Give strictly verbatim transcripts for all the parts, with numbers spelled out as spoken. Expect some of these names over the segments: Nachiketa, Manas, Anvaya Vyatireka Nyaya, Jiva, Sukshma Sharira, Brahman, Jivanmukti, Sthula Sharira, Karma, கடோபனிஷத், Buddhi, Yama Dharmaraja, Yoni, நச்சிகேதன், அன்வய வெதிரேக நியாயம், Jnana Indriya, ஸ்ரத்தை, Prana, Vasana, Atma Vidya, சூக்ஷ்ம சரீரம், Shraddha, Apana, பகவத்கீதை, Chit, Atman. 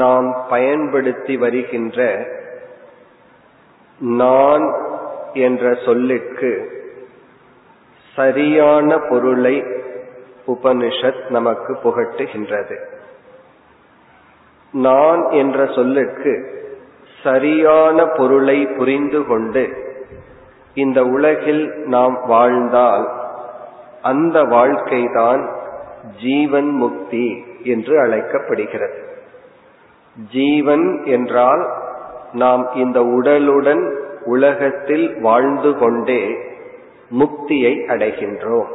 நாம் பயன்படுத்தி வருகின்ற நான் என்ற சொல்லிற்கு சரியான பொருளை உபனிஷத் நமக்கு புகட்டுகின்றது. நான் என்ற சொல்லுக்கு சரியான பொருளை புரிந்து கொண்டு இந்த உலகில் நாம் வாழ்ந்தால் அந்த வாழ்க்கைதான் ஜீவன் முக்தி என்று அழைக்கப்படுகிறது. ஜீவன் என்றால் நாம் இந்த உடலுடன் உலகத்தில் வாழ்ந்து கொண்டே முக்தியை அடைகின்றோம்,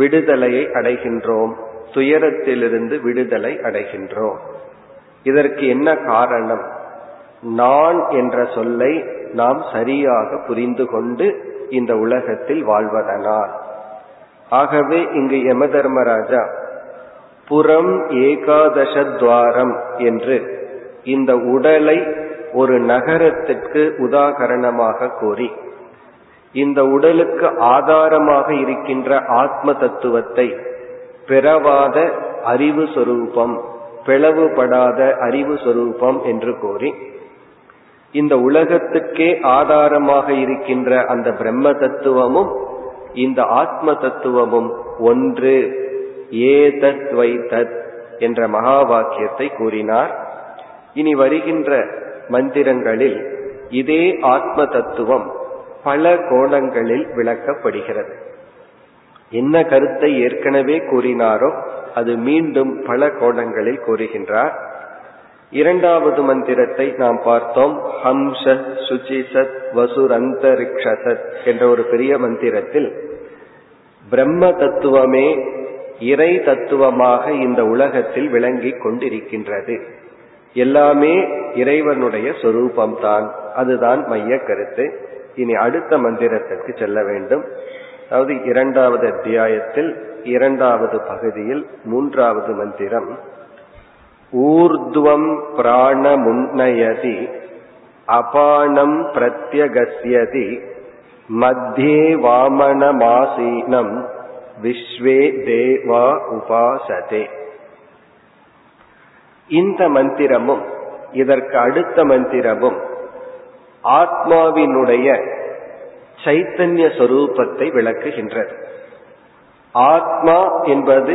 விடுதலையை அடைகின்றோம், துயரத்திலிருந்து விடுதலை அடைகின்றோம். இதற்கு என்ன காரணம்? நான் என்ற சொல்லை நாம் சரியாக புரிந்து கொண்டு இந்த உலகத்தில் வாழ்வதனால். ஆகவே இங்கு யம தர்மராஜா புறம் ஏகாதசத்வாரம் என்று இந்த உடலை ஒரு நகரத்திற்கு உதாகரணமாக கூறி, இந்த உடலுக்கு ஆதாரமாக இருக்கின்ற ஆத்ம தத்துவத்தை பிறவாத அறிவு சொரூபம், பிளவுபடாத அறிவு சொரூபம் என்று கூறி, இந்த உலகத்துக்கே ஆதாரமாக இருக்கின்ற அந்த பிரம்ம தத்துவமும் இந்த ஆத்ம தத்துவமும் ஒன்று, ஏதத் த்வைதத் என்ற மகா வாக்கியத்தை கூறினார். இனி வருகின்ற மந்திரங்களில் இதே ஆத்ம தத்துவம் பல கோணங்களில் விளக்கப்படுகிறது. என்ன கருத்தை ஏற்கனவே கூறினாரோ அது மீண்டும் பல கோணங்களில் கூறுகின்றார். இரண்டாவது மந்திரத்தை நாம் பார்த்தோம். ஹம்சத் சுச்சிசத் வசுரந்தரிக்ஷசத் என்ற ஒரு பெரிய மந்திரத்தில் பிரம்ம தத்துவமே இறை தத்துவமாக இந்த உலகத்தில் விளங்கி கொண்டிருக்கின்றது. எல்லாமே இறைவனுடைய சொரூபம்தான். அதுதான் மைய கருத்து. இனி அடுத்த மந்திரத்திற்கு செல்ல வேண்டும். அதாவது இரண்டாவது அத்தியாயத்தில் இரண்டாவது பகுதியில் மூன்றாவது மந்திரம். ஊர்த்வம் பிராண முன்னயதி அபானம் பிரத்யகஸ்யதி மத்தியே வாமனமாசீனம் விஸ்வே தேவா உபாசதே. இந்த மந்திரமும் இதற்கு அடுத்த மந்திரமும் ஆத்மாவினுடைய சைத்தன்ய சொரூபத்தை விளக்குகின்றது. ஆத்மா என்பது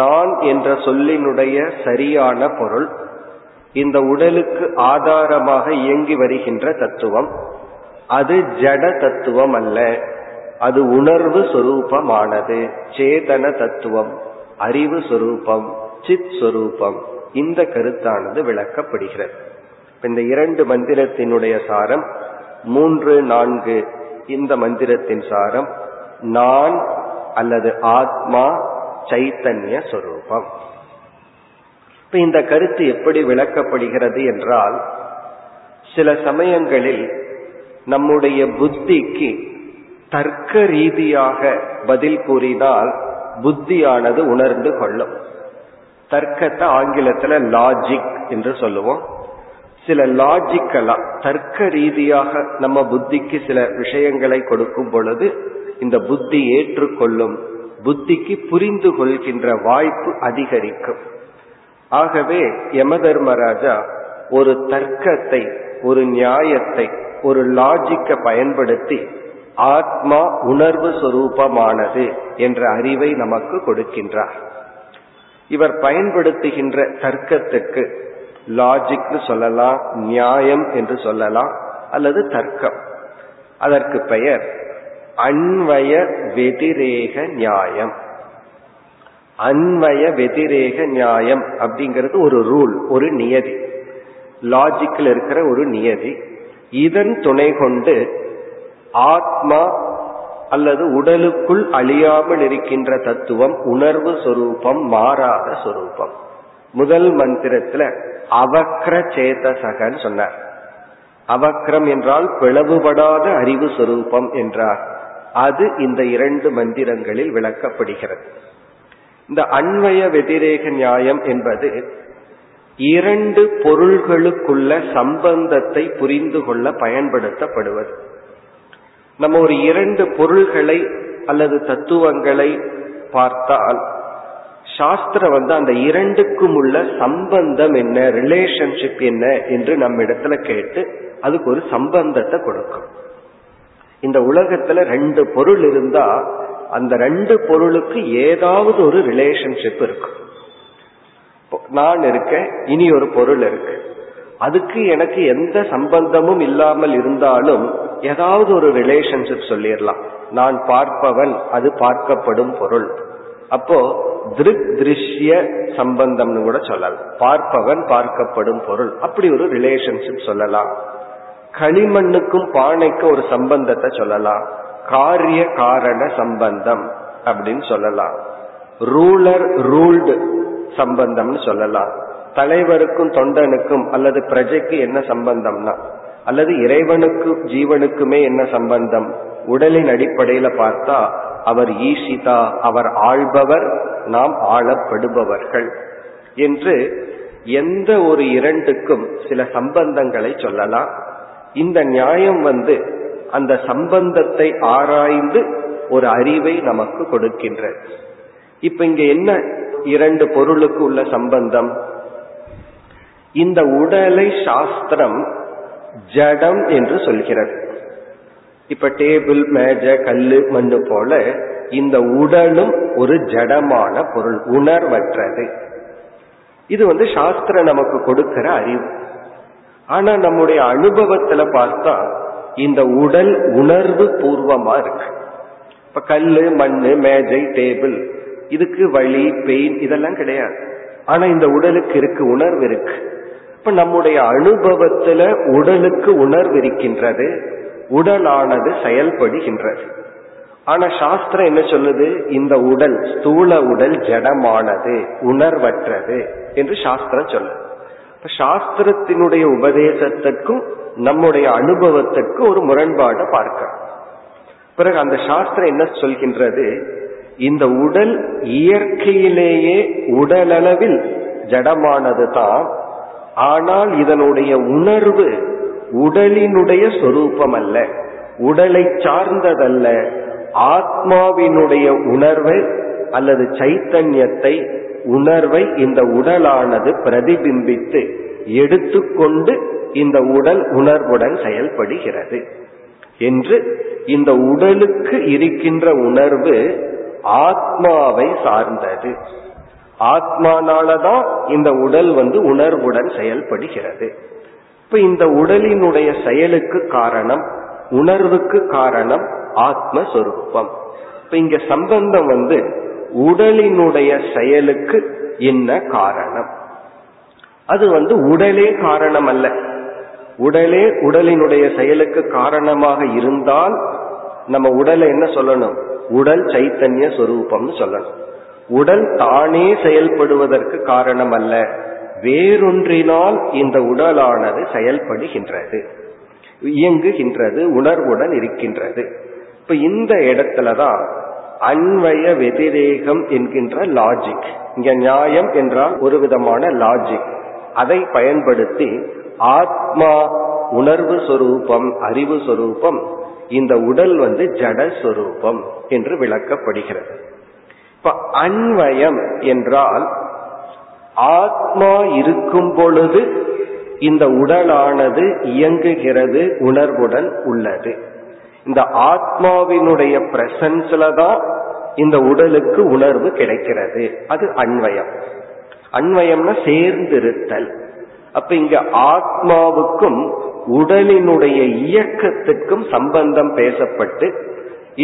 நான் என்ற சொல்லினுடைய சரியான பொருள், இந்த உடலுக்கு ஆதாரமாக இயங்கி வருகின்ற தத்துவம். அது ஜட தத்துவம் அல்ல, அது உணர்வு சொரூபமானது, சேதன தத்துவம், அறிவு சொரூபம், சித் சொரூபம். இந்த கருத்தானது விளக்கப்படுகிறது. இந்த இரண்டு மந்திரத்தினுடைய சாரம் மூன்று நான்கு. இந்த மந்திரத்தின் சாரம் நான் அல்லது ஆத்மா சைத்தன்ய சொரூபம். இப்ப இந்த கருத்து எப்படி விளக்கப்படுகிறது என்றால், சில சமயங்களில் நம்முடைய புத்திக்கு தர்க்க ரீதியாக பதில் கூறினால் புத்தியானது உணர்ந்து கொள்ளும். தர்க்கத்தை ஆங்கிலத்தில் லாஜிக் என்று சொல்லுவோம். சில லாஜிக்கலா தர்க்க ரீதியாக நம்ம புத்திக்கு சில விஷயங்களை கொடுக்கும் பொழுது இந்த புத்தி ஏற்றுக்கொள்ளும், புத்திக்கு புரிந்து கொள்கின்ற வாய்ப்பு அதிகரிக்கும். ஆகவே யம தர்மராஜா ஒரு தர்க்கத்தை, ஒரு நியாயத்தை, ஒரு லாஜிக்கை பயன்படுத்தி ஆத்மா உணர்வு சொரூபமானது என்ற அறிவை நமக்கு கொடுக்கின்றார். இவர் பயன்படுத்துகின்ற தர்க்கத்துக்கு லாஜிக்னு சொல்லலாம், நியாயம் என்று சொல்லலாம், அல்லது தர்க்கம். அதற்கு பெயர் அன்வய வெதிரேக நியாயம். அன்வய வெதிரேக நியாயம் அப்படிங்கிறது ஒரு ரூல், ஒரு நியதி, லாஜிக்கில் இருக்கிற ஒரு நியதி. இதன் துணை கொண்டு ஆத்மா அல்லது உடலுக்குள் அழியாமல் இருக்கின்ற தத்துவம் உணர்வு சொரூபம், மாறாத சொரூபம். முதல் மந்திரத்துல அவக்ர சேதசகன் சொன்னார். அவக்ரம் என்றால் பிளவுபடாத அறிவு சொரூபம் என்றார். அது இந்த இரண்டு மந்திரங்களில் விளக்கப்படுகிறது. இந்த அன்வய வெதிரேக நியாயம் என்பது இரண்டு பொருள்களுக்குள்ள சம்பந்தத்தை புரிந்து கொள்ள பயன்படுத்தப்படுவது. நம்ம ஒரு இரண்டு பொருள்களை அல்லது தத்துவங்களை பார்த்தால் சாஸ்திரம் வந்து அந்த இரண்டுக்கும் உள்ள சம்பந்தம் என்ன, ரிலேஷன்ஷிப் என்ன என்று நம்ம இடத்துல கேட்டு அதுக்கு ஒரு சம்பந்தத்தை கொடுக்கும். இந்த உலகத்துல ரெண்டு பொருள் இருந்தா அந்த ரெண்டு பொருளுக்கு ஏதாவது ஒரு ரிலேஷன்ஷிப் இருக்கும். நான் இருக்கேன், இனி ஒரு பொருள் இருக்கு, அதுக்கு எனக்கு எந்த சம்பந்தமும் இல்லாமல் இருந்தாலும் ஏதாவது ஒரு ரிலேஷன்ஷிப் சொல்லிடலாம். நான் பார்ப்பவன், அது பார்க்கப்படும் பொருள். அப்போ திருக் திருஷ்ய சம்பந்தம்னு கூட சொல்லலாம். பார்ப்பவன், பார்க்கப்படும் பொருள், அப்படி ஒரு ரிலேஷன்ஷிப் சொல்லலாம். களிமண்ணுக்கும் பானைக்கும் ஒரு சம்பந்தத்தை சொல்லலாம். காரிய காரண சம்பந்தம் அப்படின்னு சொல்லலாம். ரூலர் ரூல்டு சம்பந்தம்னு சொல்லலாம். தலைவருக்கும் தொண்டனுக்கும் அல்லது பிரஜைக்கு என்ன சம்பந்தம்னா, அல்லது இறைவனுக்கும் ஜீவனுக்குமே என்ன சம்பந்தம்? உடலின் அடிப்படையில பார்த்தா அவர் ஈசிதா, அவர் ஆள்பவர், நாம் ஆளப்படுபவர்கள் என்று எந்த ஒரு இரண்டுக்கும் சில சம்பந்தங்களை சொல்லலாம். இந்த நியாயம் வந்து அந்த சம்பந்தத்தை ஆராய்ந்து ஒரு அறிவை நமக்கு கொடுக்கின்றது. இப்ப இங்க என்ன இரண்டு பொருளுக்கு உள்ள சம்பந்தம்? இந்த உடலை சாஸ்திரம் ஜடம் என்று சொல்கிறது. இப்ப டேபிள், மேஜை, கல்லு, மண்ணு போல இந்த உடலும் ஒரு ஜடமான பொருள், உணர்வற்றது. இது வந்து சாஸ்திரம் நமக்கு கொடுக்கிற அறிவு. ஆனா நம்முடைய அனுபவத்துல பார்த்தா இந்த உடல் உணர்வு பூர்வமா இருக்கு. இப்ப கல்லு, மண்ணு, மேஜை, டேபிள், இதுக்கு வலி, பெயின் இதெல்லாம் கிடையாது. ஆனா இந்த உடலுக்கு இருக்கு, உணர்வு இருக்கு. இப்ப நம்முடைய அனுபவத்துல உடலுக்கு உணர்வு இருக்கின்றது, உடலானது செயல்படுகின்றது. ஆனா சாஸ்திரம் என்ன சொல்லுது? இந்த உடல், ஸ்தூல உடல் ஜடமானது, உணர்வற்றது என்று சாஸ்திரம் சொல்லுது. சாஸ்திரத்தினுடைய உபதேசத்திற்கும் நம்முடைய அனுபவத்திற்கும் ஒரு முரண்பாடு பார்க்கிறோம். பிறகு அந்த சாஸ்திரம் என்ன சொல்கின்றது? இந்த உடல் இயற்கையிலேயே உடலளவில் ஜடமானது தான், ஆனால் இதனுடைய உணர்வு உடலினுடைய சொரூபம் அல்ல, உடலை சார்ந்ததல்ல. ஆத்மாவினுடைய உணர்வை அல்லது சைத்தன்யத்தை, உணர்வை இந்த உடலானது பிரதிபிம்பித்து எடுத்துக்கொண்டு இந்த உடல் உணர்வுடன் செயல்படுகிறது என்று, இந்த உடலுக்கு இருக்கின்ற உணர்வு ஆத்மாவை சார்ந்தது. ஆத்மானாலதான் இந்த உடல் வந்து உணர்வுடன் செயல்படுகிறது. இப்ப இந்த உடலினுடைய செயலுக்கு காரணம், உணர்வுக்கு காரணம் ஆத்மஸ்வரூபம். இப்ப இங்க சம்பந்தம் வந்து உடலினுடைய செயலுக்கு என்ன காரணம்? அது வந்து உடலே காரணம் அல்ல. உடலே உடலினுடைய செயலுக்கு காரணமாக இருந்தால் நம்ம உடலை என்ன சொல்லணும்? உடல் சைத்தன்ய சொரூபம்னு சொல்லணும். உடல் தானே செயல்படுவதற்கு காரணம் அல்ல, வேறொன்றினால் இந்த உடலானது செயல்படுகின்றது, இயங்குகின்றது, உணர்வுடன் இருக்கின்றது. இப்ப இந்த இடத்துலதான் அன்வய வதிரேகம் என்கின்ற லாஜிக், இங்க நியாயம் என்றால் ஒரு விதமான லாஜிக், அதை பயன்படுத்தி ஆத்மா உணர்வு சொரூபம், அறிவு சொரூபம், இந்த உடல் வந்து ஜடஸ்வரூபம் என்று விளக்கப்படுகிறது. இப்ப அன்வயம் என்றால் ஆத்மா இருக்கும் பொழுது இந்த உடலானது இயங்குகிறது, உணர்வுடன் உள்ளது. இந்த ஆத்மாவினுடைய பிரசன்ஸ்ல தான் இந்த உடலுக்கு உணர்வு கிடைக்கிறது. அது அன்வயம். அன்வயம்னா சேர்ந்திருத்தல். அப்ப இங்க ஆத்மாவுக்கும் உடலினுடைய இயக்கத்திற்கும் சம்பந்தம் பேசப்பட்டு,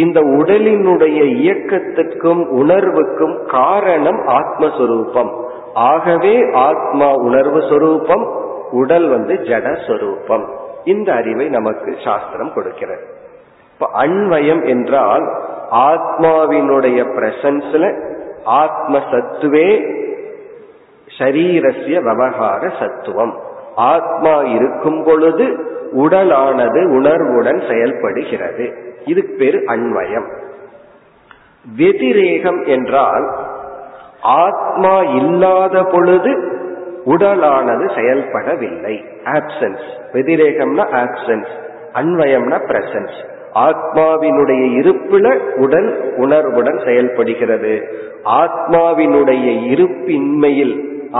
இந்த உடலினுடைய இயக்கத்திற்கும் உணர்வுக்கும் காரணம் ஆத்மஸ்வரூபம். ஆகவே ஆத்மா உணர்வு சொரூபம், உடல் வந்து ஜடஸ்வரூபம். இந்த அறிவை நமக்கு சாஸ்திரம் கொடுக்கிறது. இப்ப அன்வயம் என்றால் ஆத்மாவினுடைய பிரசன்ஸ்ல ஆத்ம சத்துவே ஷரீரஸ்ய விவகார சத்துவம், ஆத்மா இருக்கும் பொழுது உடலானது உணர்வுடன் செயல்படுகிறது. இதுக்கு பேரு அன்வயம். வதிரேகம் என்றால் ஆத்மா இல்லாத பொழுது உடலானது செயல்படவில்லை, ஆப்சன்ஸ். வதிரேகம்னா ஆப்சன்ஸ், அன்வயம்னா பிரசன்ஸ். ஆத்மாவினுடைய இருப்பில உடல் உணர்வுடன் செயல்படுகிறது. ஆத்மாவினுடைய இருப்பின்மையில்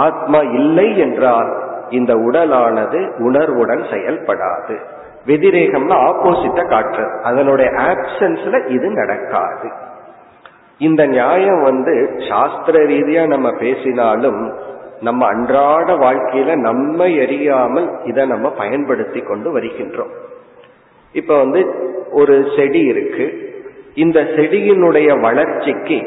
ஆத்மா இல்லை என்றால் இந்த உடலானது உணர்வுடன் செயல்படாது. வெதிரேகம்னா ஆப்போசிட்ட காற்றது, அதனுடைய ஆப்சன்ஸ்ல இது நடக்காது. இந்த நியாயம் வந்து சாஸ்திர ரீதியா நம்ம பேசினாலும் நம்ம அன்றாட வாழ்க்கையில நம்ம எரியாமல் இதை நம்ம பயன்படுத்தி கொண்டு வருகின்றோம். இப்ப வந்து ஒரு செடி இருக்கு, இந்த செடியினுடைய வளர்ச்சிக்கு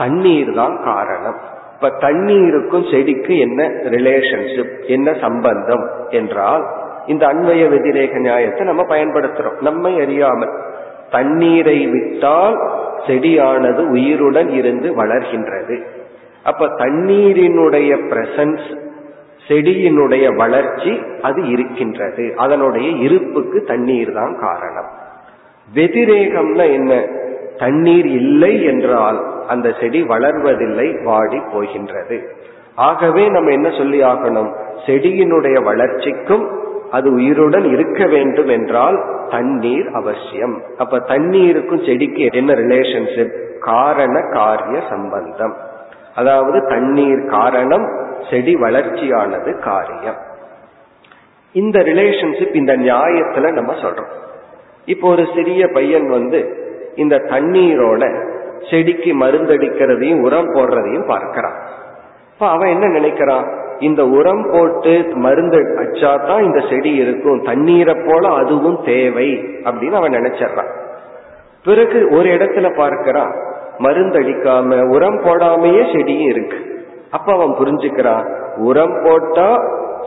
தண்ணீர் தான் காரணம். இப்ப தண்ணீருக்கும் செடிக்கு என்ன ரிலேஷன்ஷிப், என்ன சம்பந்தம் என்றால், இந்த அன்வய வதிரேக நியாயத்தை நம்ம பயன்படுத்துறோம் நம்ம எரியாமல். தண்ணீரை விட்டால் செடியானது உயிருடன் இருந்து வளர்கின்றது. அப்ப தண்ணீரினுடைய பிரசன்ஸ் செடியினுடைய வளர்ச்சி அது இருக்கின்றது, அதனுடைய இருப்புக்கு தண்ணீர் தான் காரணம். வெதிரேகம்னா என்ன, தண்ணீர் இல்லை என்றால் அந்த செடி வளர்வதில்லை, வாடி போகின்றது. ஆகவே நம்ம என்ன சொல்லி ஆகணும், செடியினுடைய வளர்ச்சிக்கும் அது உயிருடன் இருக்க வேண்டும் என்றால் தண்ணீர் அவசியம். அப்ப தண்ணீருக்கும் செடிக்கு என்ன ரிலேஷன்ஷிப், காரண காரிய சம்பந்தம். அதாவது தண்ணீர் காரணம், செடி வளர்ச்சியானது காரியம். இந்த ரிலேஷன்ஷிப் இந்த நியாயத்துல நம்ம சொல்றோம். இப்போ ஒரு சிறிய பையன் வந்து இந்த தண்ணீரோட செடிக்கு மருந்தடிக்கிறதையும் உரம் போடுறதையும் பார்க்கிறான். இப்ப அவன் என்ன நினைக்கிறான், இந்த உரம் போட்டு மருந்து அச்சாதான் இந்த செடி இருக்கும், தண்ணீரை போல அதுவும் தேவை அப்படின்னு அவன் நினைச்சிடறான். பிறகு ஒரு இடத்துல பார்க்கிறான் மருந்தடிக்காம உரம் போடாமையே செடியும் இருக்கு. அப்ப அவன் புரிஞ்சுக்கிறான், உரம் போட்டா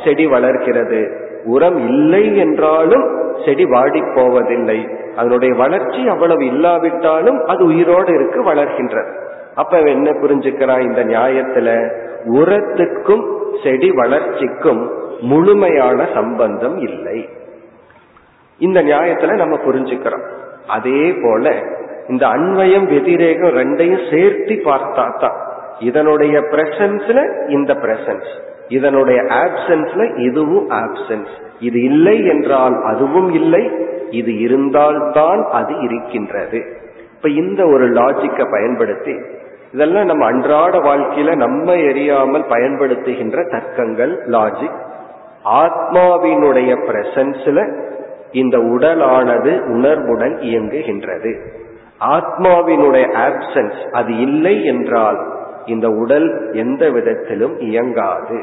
செடி வளர்கிறது, உரம் இல்லை என்றாலும் செடி வாடி போவதில்லை, அதனுடைய வளர்ச்சி அவ்வளவு இல்லாவிட்டாலும் அது உயிரோடு இருக்கு, வளர்கின்றது. அப்ப அவன் என்ன புரிஞ்சுக்கிறான், இந்த நியாயத்துல உரத்துக்கும் செடி வளர்ச்சிக்கும் முழுமையான சம்பந்தம் இல்லை. இந்த நியாயத்துல நம்ம புரிஞ்சுக்கிறோம். அதே போல இந்த அன்வயம் வெதிரேகம் ரெண்டையும் சேர்த்து பார்த்தா தான் இதனுடைய பிரசன்ஸ்ல இந்த பிரசன்ஸ், இதனுடைய ஆப்சன்ஸ்ல இதுவும் ஆப்சன்ஸ். இது இல்லை என்றால் அதுவும் இல்லை, இது இருந்தால்தான் அது இருக்கின்றது. இப்ப இந்த ஒரு லாஜிக்கை பயன்படுத்தி, இதெல்லாம் நம்ம அன்றாட வாழ்க்கையில நம்ம எரியாமல் பயன்படுத்துகின்ற தர்க்கங்கள், லாஜிக். ஆத்மாவினுடைய பிரசன்ஸ்ல இந்த உடலானது உணர்வுடன் இயங்குகின்றது. ஆத்மாவினுடைய ஆப்சன்ஸ், அது இல்லை என்றால் இந்த உடல் எந்த விதத்திலும் இயங்காது.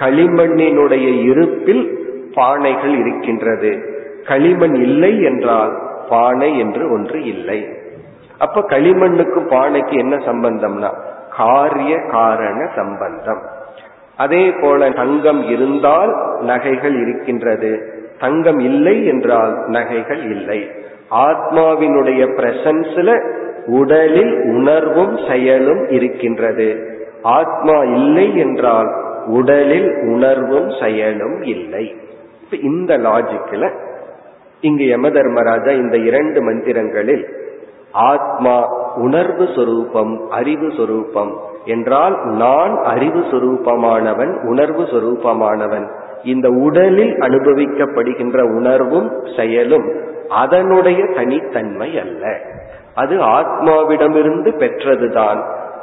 களிமண்ணினுடைய இருப்பில் பானைகள் இருக்கின்றது, களிமண் இல்லை என்றால் பானை என்று ஒன்று இல்லை. அப்ப களிமண்ணுக்கும் பானைக்கு என்ன சம்பந்தம்னா காரிய காரண சம்பந்தம். அதே போல தங்கம் இருந்தால் நகைகள் இருக்கின்றது, தங்கம் இல்லை என்றால் நகைகள் இல்லை. ஆத்மாவினுடைய பிரசன்ஸ்ல உடலில் உணர்வும் செயலும் இருக்கின்றது, ஆத்மா இல்லை என்றால் உடலில் உணர்வும் செயலும் இல்லை. இந்த லாஜிக்ல இங்கு யம தர்மராஜா இந்த இரண்டு மந்திரங்களில் ஆத்மா உணர்வு சொரூபம், அறிவு சொரூபம் என்றால் நான் அறிவு சொரூபமானவன், உணர்வு சொரூபமானவன். இந்த உடலில் அனுபவிக்கப்படுகின்ற உணர்வும் செயலும் அதனுடைய தனித்தன்மை அல்ல, அது ஆத்மாவிடமிருந்து பெற்றதுதான்.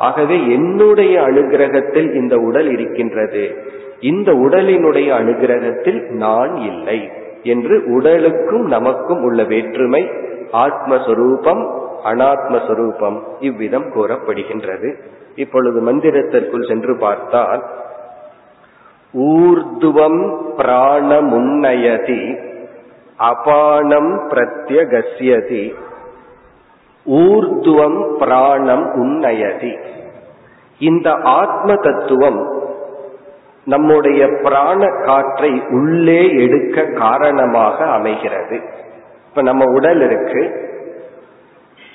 ஆகவே என்னுடைய அனுகிரகத்தில் இந்த உடல் இருக்கின்றது, இந்த உடலினுடைய அனுகிரகத்தில் நான் இல்லை என்று உடலுக்கும் நமக்கும் உள்ள வேற்றுமை ஆத்மஸ்வரூபம் அனாத்மஸ்வரூபம் இவ்விதம் கூறப்படுகின்றது. இப்பொழுது மந்திரத்திற்குள் சென்று பார்த்தால், ஊர்துவம் பிராணமுன்னயதி அபானம் பிரத்யகஸ்யதி. ஊர்துவம் பிராணம் உன்னயதி, இந்த ஆத்ம தத்துவம் நம்முடைய பிராண காற்றை உள்ளே எடுக்க காரணமாக அமைகிறது. இப்ப நம்ம உடல் இருக்கு,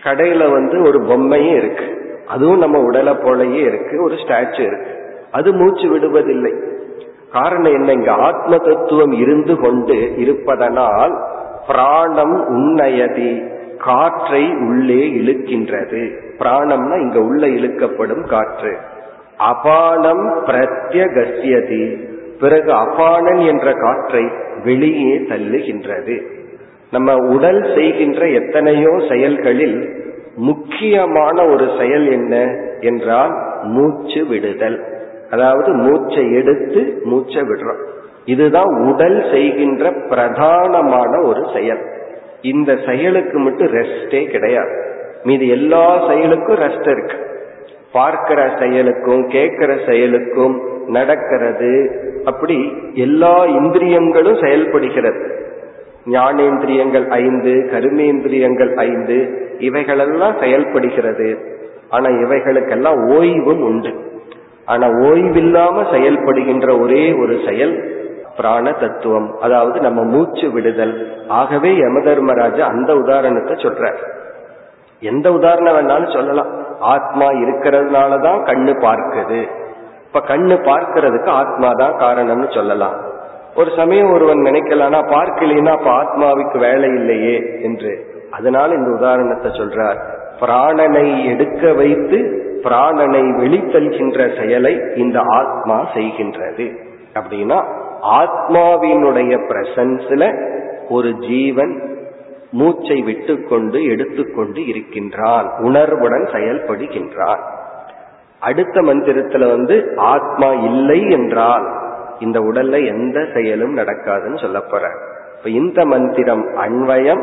கடையில வந்து ஒரு பொம்மையும் இருக்கு, அதுவும் நம்ம உடலை போலயே இருக்கு, ஒரு ஸ்டாச்சு இருக்கு, அது மூச்சு விடுவதில்லை. காரணம் என்ன, இங்க ஆத்ம தத்துவம் இருந்து கொண்டு இருப்பதனால் பிராணம் உன்னயதி, காற்றை உள்ளே இழுக்கின்றது. பிராணம்னா இங்க உள்ள இழுக்கப்படும் காற்று. அபானம் பிரத்யகஸ்யதி, பிறகு அபானன் என்ற காற்றை வெளியே தள்ளுகின்றது. நம்ம உடல் செய்கின்ற எத்தனையோ செயல்களில் முக்கியமான ஒரு செயல் என்ன என்றால் மூச்சு விடுதல். அதாவது மூச்சை எடுத்து மூச்சை விடுறோம். இதுதான் உடல் செய்கின்ற பிரதானமான ஒரு செயல். இந்த செயலுக்கு மட்டும் ரெஸ்டே கிடையாது. மீது எல்லா செயலுக்கும் ரெஸ்ட் இருக்கு. பார்க்கிற செயலுக்கும் கேட்கிற செயலுக்கும் நடக்கிறது, அப்படி எல்லா இந்திரியங்களும் செயல்படுகிறது. ஞானேந்திரியங்கள் ஐந்து, கருமேந்திரியங்கள் ஐந்து, இவைகளெல்லாம் செயல்படுகிறது. ஆனா இவைகளுக்கெல்லாம் ஓய்வும் உண்டு. ஆனா ஓய்வில்லாம செயல்படுகின்ற ஒரே ஒரு செயல் பிராண தத்துவம், அதாவது நம்ம மூச்சு விடுதல். ஆகவே யம தர்மராஜா அந்த உதாரணத்தை சொல்றார். எந்த உதாரணம் வேணாலும் சொல்லலாம். ஆத்மா இருக்கிறதுனாலதான் கண்ணு பார்க்குது. இப்ப கண்ணு பார்க்கிறதுக்கு ஆத்மாதான் காரணம்னு சொல்லலாம். ஒரு சமயம் ஒருவன் நினைக்கலானா பார்க்கலன்னா அப்ப ஆத்மாவுக்கு வேலை இல்லையே என்று. அதனால இந்த உதாரணத்தை சொல்றார். பிராணனை எடுக்க வைத்து பிராணனை வெளித்தல்கின்ற செயலை இந்த ஆத்மா செய்கின்றது. அப்படின்னா ஆத்மாவினுடைய பிரசன்ஸ்ல ஒரு ஜீவன் மூச்சை விட்டு கொண்டு எடுத்துக்கொண்டு இருக்கின்றான், உணர்வுடன் செயல்படுகின்றான். அடுத்த மந்திரத்துல வந்து ஆத்மா இல்லை என்றால் இந்த உடல்ல எந்த செயலும் நடக்காதுன்னு சொல்ல போற. இப்ப இந்த மந்திரம் அன்வயம்,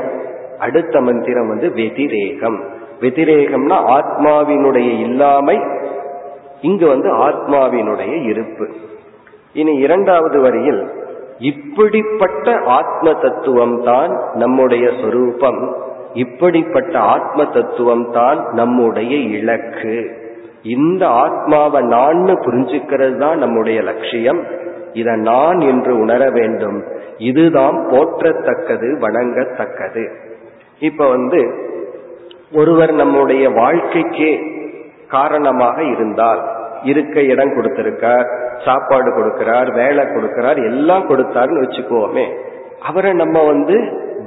அடுத்த மந்திரம் வந்து வெதிரேகம். வெதிரேகம்னா ஆத்மாவினுடைய இல்லாமை, இங்கு வந்து ஆத்மாவினுடைய இருப்பு. இனி இரண்டாவது வரியில் இப்படிப்பட்ட ஆத்ம தத்துவம் தான் நம்முடைய சொரூபம், இப்படிப்பட்ட ஆத்ம தத்துவம் தான் நம்முடைய இலக்கு. இந்த ஆத்மாவை நான் புரிஞ்சுக்கிறது தான் நம்முடைய லட்சியம். இதை நான் என்று உணர வேண்டும். இதுதான் போற்றத்தக்கது, வணங்கத்தக்கது. இப்ப வந்து ஒருவர் நம்முடைய வாழ்க்கைக்கே காரணமாக இருந்தால், இருக்க இடம் கொடுத்திருக்கார், சாப்பாடு கொடுக்கிறார், வேலை கொடுக்கிறார், எல்லாம் கொடுத்தாருன்னு வச்சுக்கோமே, அவரை நம்ம வந்து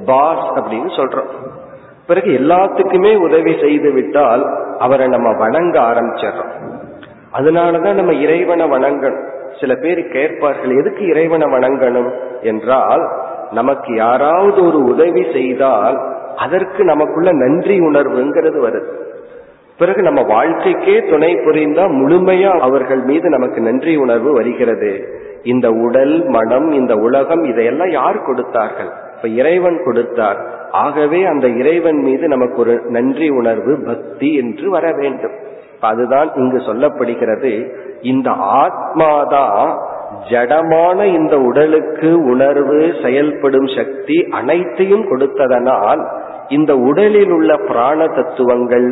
பாஸ் அப்படின்னு சொல்றோம். பிறகு எல்லாத்துக்குமே உதவி செய்து விட்டால் அவரை நம்ம வணங்க ஆரம்பிச்சிடறோம். அதனாலதான் நம்ம இறைவனை வணங்கணும். சில பேர் கேட்பார்கள், எதுக்கு இறைவனை வணங்கணும் என்றால், நமக்கு யாராவது ஒரு உதவி செய்தால் அதற்கு நமக்குள்ள நன்றி உணர்வுங்கிறது வருது. பிறகு நம்ம வாழ்க்கைக்கே துணை புரிந்தா முழுமையா அவர்கள் மீது நமக்கு நன்றி உணர்வு வருகிறது. இந்த உடல், மனம், இந்த உலகம், இதையெல்லாம் யார் கொடுத்தார்கள்? இப்ப இறைவன் கொடுத்தார். ஆகவே அந்த இறைவன் மீது நமக்கு ஒரு நன்றி உணர்வு, பக்தி என்று வர வேண்டும். அதுதான் இங்கு சொல்லப்படுகிறது. இந்த ஆத்மாதான் ஜடமான இந்த உடலுக்கு உணர்வு, செயல்படும் சக்தி அனைத்தையும் கொடுத்ததனால் இந்த உடலில் உள்ள பிராண தத்துவங்கள்,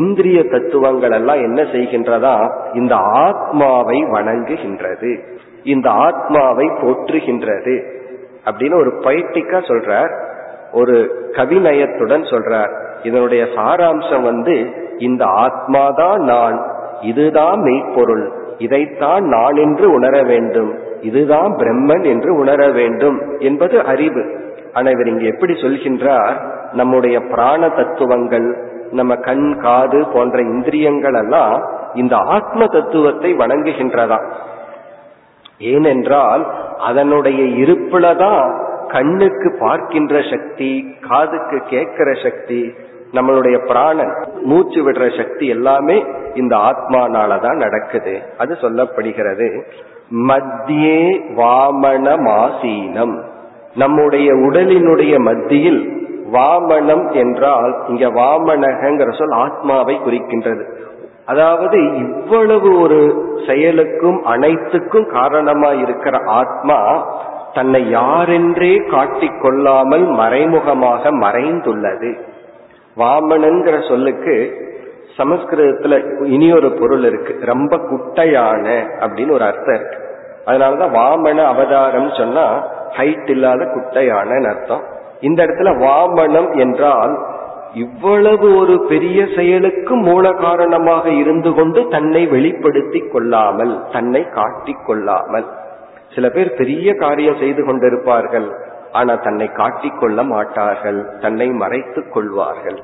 இந்திரிய தத்துவங்கள் எல்லாம் என்ன செய்கின்றதா, இந்த ஆத்மாவை வணங்குகின்றது, இந்த ஆத்மாவை போற்றுகின்றது அப்படின்னு ஒரு பைட்டிக்கா சொல்றார், ஒரு கவிநயத்துடன் சொல்றார். இதனுடைய சாராம்சம் வந்து இந்த ஆத்மாதான் நான், இதுதான் மெய்ப்பொருள், இதைத்தான் நான் என்று உணர வேண்டும், இதுதான் பிரம்மன் என்று உணர வேண்டும் என்பது அறிவு. ஆனா இவர் இங்கு எப்படி சொல்கின்றார், நம்முடைய பிராண தத்துவங்கள், நம்ம கண், காது போன்ற இந்திரியங்கள் எல்லாம் இந்த ஆத்ம தத்துவத்தை வணங்குகின்றதா. ஏனென்றால் அதனுடைய இருப்புலதான் கண்ணுக்கு பார்க்கின்ற சக்தி, காதுக்கு கேட்கிற சக்தி, நம்மளுடைய பிராணன் மூச்சு விடுற சக்தி எல்லாமே இந்த ஆத்மானாலதான் நடக்குது. அது சொல்லப்படுகிறது. மத்தியே வாமனமாசீனம், நம்முடைய உடலினுடைய மத்தியில். வாமனம் என்றால் இங்க வாமனகங்கிற சொல் ஆத்மாவை குறிக்கின்றது. அதாவது இவ்வளவு ஒரு செயலுக்கும் அனைத்துக்கும் காரணமாய் இருக்கிற ஆத்மா தன்னை யாரென்றே காட்டிக்கொள்ளாமல் மறைமுகமாக மறைந்துள்ளது. வாமனங்கிற சொல்லுக்கு சமஸ்கிருதத்துல இனியொரு பொருள் இருக்கு, ரொம்ப குட்டையான அப்படின்னு ஒரு அர்த்தம் இருக்கு. அதனாலதான் வாமன அவதாரம் சொன்னா ஹைட் இல்லாத குட்டையான அர்த்தம். இந்த இடத்துல வாமனம் என்றால் இவ்வளவு ஒரு பெரிய செயலுக்கு மூல காரணமாக இருந்து கொண்டு தன்னை வெளிப்படுத்தி கொள்ளாமல், தன்னை காட்டிக் கொள்ளாமல். சில பேர் பெரிய காரியம் செய்து கொண்டிருப்பார்கள், ஆனா தன்னை காட்டிக்கொள்ள மாட்டார்கள், தன்னை மறைத்துக் கொள்வார்கள்.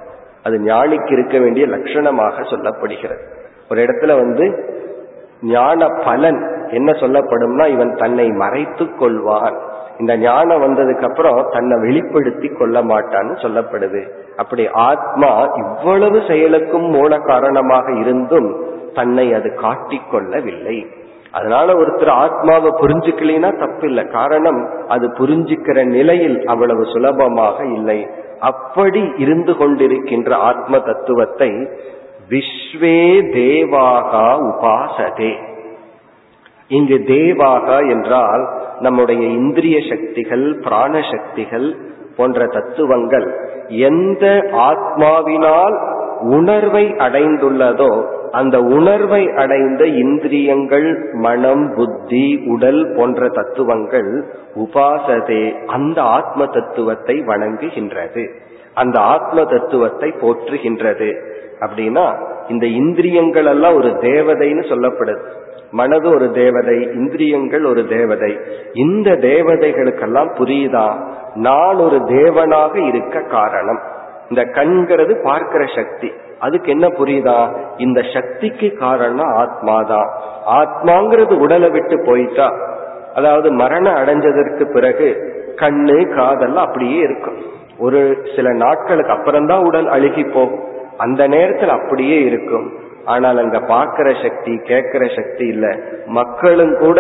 அது ஞானிக்கு இருக்க வேண்டிய லட்சணமாக சொல்லப்படுகிறது. ஒரு இடத்துல வந்து ஞான பலன் என்ன சொல்லப்படும்னா, இவன் தன்னை மறைத்துக் கொள்வான், இந்த ஞானம் வந்ததுக்கு அப்புறம் தன்னை வெளிப்படுத்தி கொள்ள மாட்டான்னு சொல்லப்படுது. அப்படி ஆத்மா இவ்வளவு செயலுக்கும் மூல காரணமாக இருந்தும் தன்னை அது காட்டிக்கொள்ளவில்லை. அதனால ஒருத்தர் ஆத்மாவை புரிஞ்சுக்கலைன்னா தப்பில்லை, காரணம் அது புரிஞ்சுக்கிற நிலையில் அவ்வளவு சுலபமாக இல்லை. அப்படி இருந்து கொண்டிருக்கின்ற ஆத்ம தத்துவத்தை விஸ்வே தேவாகா உபாசதே. இங்கு தேவாகா என்றால் நம்முடைய இந்திரிய சக்திகள், பிராண சக்திகள் போன்ற தத்துவங்கள் எந்த ஆத்மாவினால் உணர்வை அடைந்துள்ளதோ அந்த உணர்வை அடைந்த இந்திரியங்கள், மனம், புத்தி, உடல் போன்ற தத்துவங்கள் உபாசதே அந்த ஆத்ம தத்துவத்தை வணங்குகின்றது, அந்த ஆத்ம தத்துவத்தை போற்றுகின்றது. அப்படின்னா இந்த இந்திரியங்கள் எல்லாம் ஒரு தேவதைன்னு சொல்லப்படுது. மனது ஒரு தேவதை, இந்திரியங்கள் ஒரு தேவதை. இந்த தேவதைகளுக்கெல்லாம் புரியுதா நான் ஒரு தேவனாக இருக்க காரணம்? இந்த கண்கிறது பார்க்கிற சக்தி, அதுக்கு என்ன புரியுதா இந்த சக்திக்கு காரணம் ஆத்மாதான். ஆத்மாங்கிறது உடலை விட்டு போயிட்டா, அதாவது மரணம் அடைஞ்சதற்கு பிறகு கண்ணு காதெல்லாம் அப்படியே இருக்கும். ஒரு சில நாட்களுக்கு அப்புறம்தான் உடல் அழுகி போகும், அந்த நேரத்தில் அப்படியே இருக்கும். ஆனால் அங்க பார்க்கிற சக்தி, கேட்கிற சக்தி இல்ல. மக்களும் கூட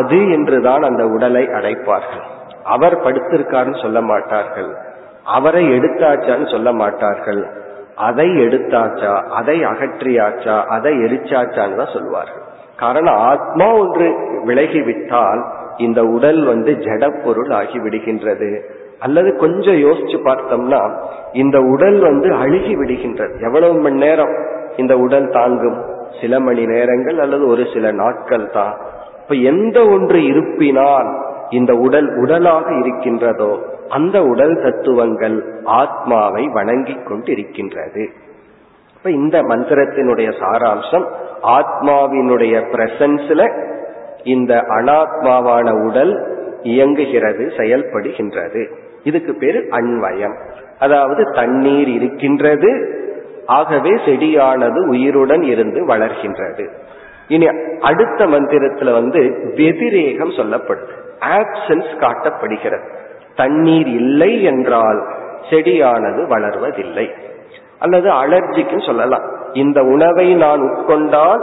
அது என்றுதான் அந்த உடலை அடைப்பார்கள். அவர் படுத்திருக்காருன்னு சொல்ல மாட்டார்கள், அவரை எடுத்தாச்சான்னு சொல்ல மாட்டார்கள், அதை எடுத்தாச்சா, அதை அகற்றியாச்சா, அதை எரிச்சாச்சான்னு தான் சொல்வார்கள். காரணம் ஆத்மா ஒன்று விலகிவிட்டால் இந்த உடல் வந்து ஜட பொருள் ஆகி விடுகின்றது. அல்லது கொஞ்சம் யோசிச்சு பார்த்தோம்னா இந்த உடல் வந்து அழுகி விடுகின்றது. எவ்வளவு மணி நேரம் இந்த உடல் தாங்கும்? சில மணி நேரங்கள் அல்லது ஒரு சில நாட்கள் தான். இப்ப எந்த ஒன்று இருப்பினால் இந்த உடல் உடலாக இருக்கின்றதோ அந்த உடல் தத்துவங்கள் ஆத்மாவை வணங்கி கொண்டு இருக்கின்றது. இப்ப இந்த மந்திரத்தினுடைய சாராம்சம் ஆத்மாவினுடைய பிரசன்ஸ்ல இந்த அனாத்மாவான உடல் இயங்குகிறது, செயல்படுகின்றது. இதுக்கு பேரு அன்வயம். அதாவது தண்ணீர் இருக்கின்றது, ஆகவே செடியானது உயிருடன் இருந்து வளர்கின்றது. இனி அடுத்த மந்திரத்துல வந்து வெதிரேகம் சொல்லப்படுது, ஆப்சன்ஸ் காட்டப்படுகிறது. தண்ணீர் இல்லை என்றால் செடியானது வளர்வதில்லை. அல்லது அலர்ஜிக்கு சொல்லலாம், இந்த உணவை நான் உட்கொண்டால்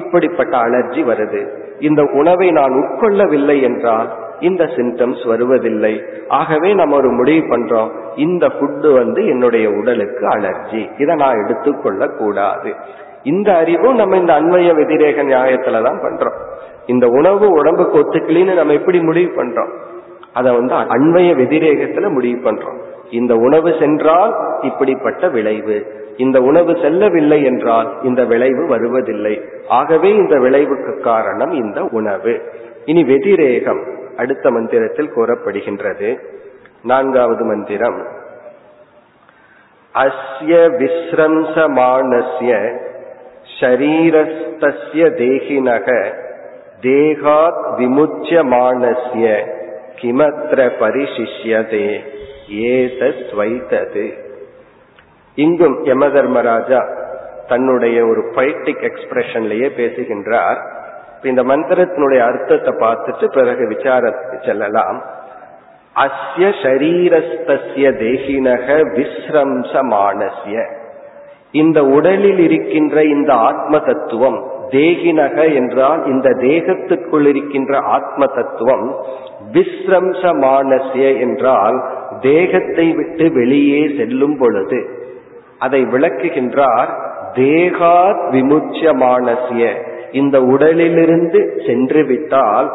இப்படிப்பட்ட அலர்ஜி வருது, இந்த உணவை நான் உட்கொள்ளவில்லை என்றால் இந்த சிம்டம்ஸ் வருவதில்லை. ஆகவே நம்ம ஒரு முடிவு பண்றோம், இந்த ஃபுட்டு வந்து என்னுடைய உடலுக்கு அலர்ஜி, இதை நான் எடுத்துக்கொள்ள கூடாது. இந்த அறிவும் நம்ம இந்த அன்வய வதிரேக நியாயத்துல தான் பண்றோம். இந்த உணவு உடம்புக்கு ஒத்துக்கலின்னு நம்ம எப்படி முடிவு பண்றோம்? அதை வந்து அன்வய வதிரேகத்துல முடிவு பண்றோம். இந்த உணவு சென்றால் இப்படிப்பட்ட விளைவு, இந்த உணவு செல்லவில்லை என்றால் இந்த விளைவு வருவதில்லை, ஆகவே இந்த விளைவுக்கு காரணம் இந்த உணவு. இனி வதிரேகம் அடுத்த மந்திரத்தில் கூறப்படுகின்றது. நான்காவது மந்திரம், அஸ்ய விஸ்ரம்சமானஸ்ய ஷரீரஸ்தஸ்ய தேஹினக தேகாத் விமுச்யமானஸ்ய கிமத்ர பரிசிஷ்யதே ஏதத் வைதது. இங்கும் யம தர்மராஜா தன்னுடைய ஒரு poetic எக்ஸ்பிரஷன்லயே பேசுகின்றார். இந்த மந்திரத்தினுடைய அர்த்தத்தை பார்த்துட்டு பிறகு விசாரத்துக்கு செல்லலாம். அஸ்ய ஷரீரஸ்தஸ்ய தேஹினக விஸ்ரம்சமானஸ்ய, இந்த உடலில் இருக்கின்ற இந்த ஆத்ம தத்துவம், தேகினக என்றால் இந்த தேகத்துக்குள் இருக்கின்ற ஆத்ம தத்துவம், விஸ்ரம்சமானஸ்ய என்றால் தேகத்தை விட்டு வெளியே செல்லும் பொழுது, அதை விளக்குகின்றார். தேகாத் விமுச்யமானஸ்ய, இந்த உடலிலிருந்து சென்று விட்டால்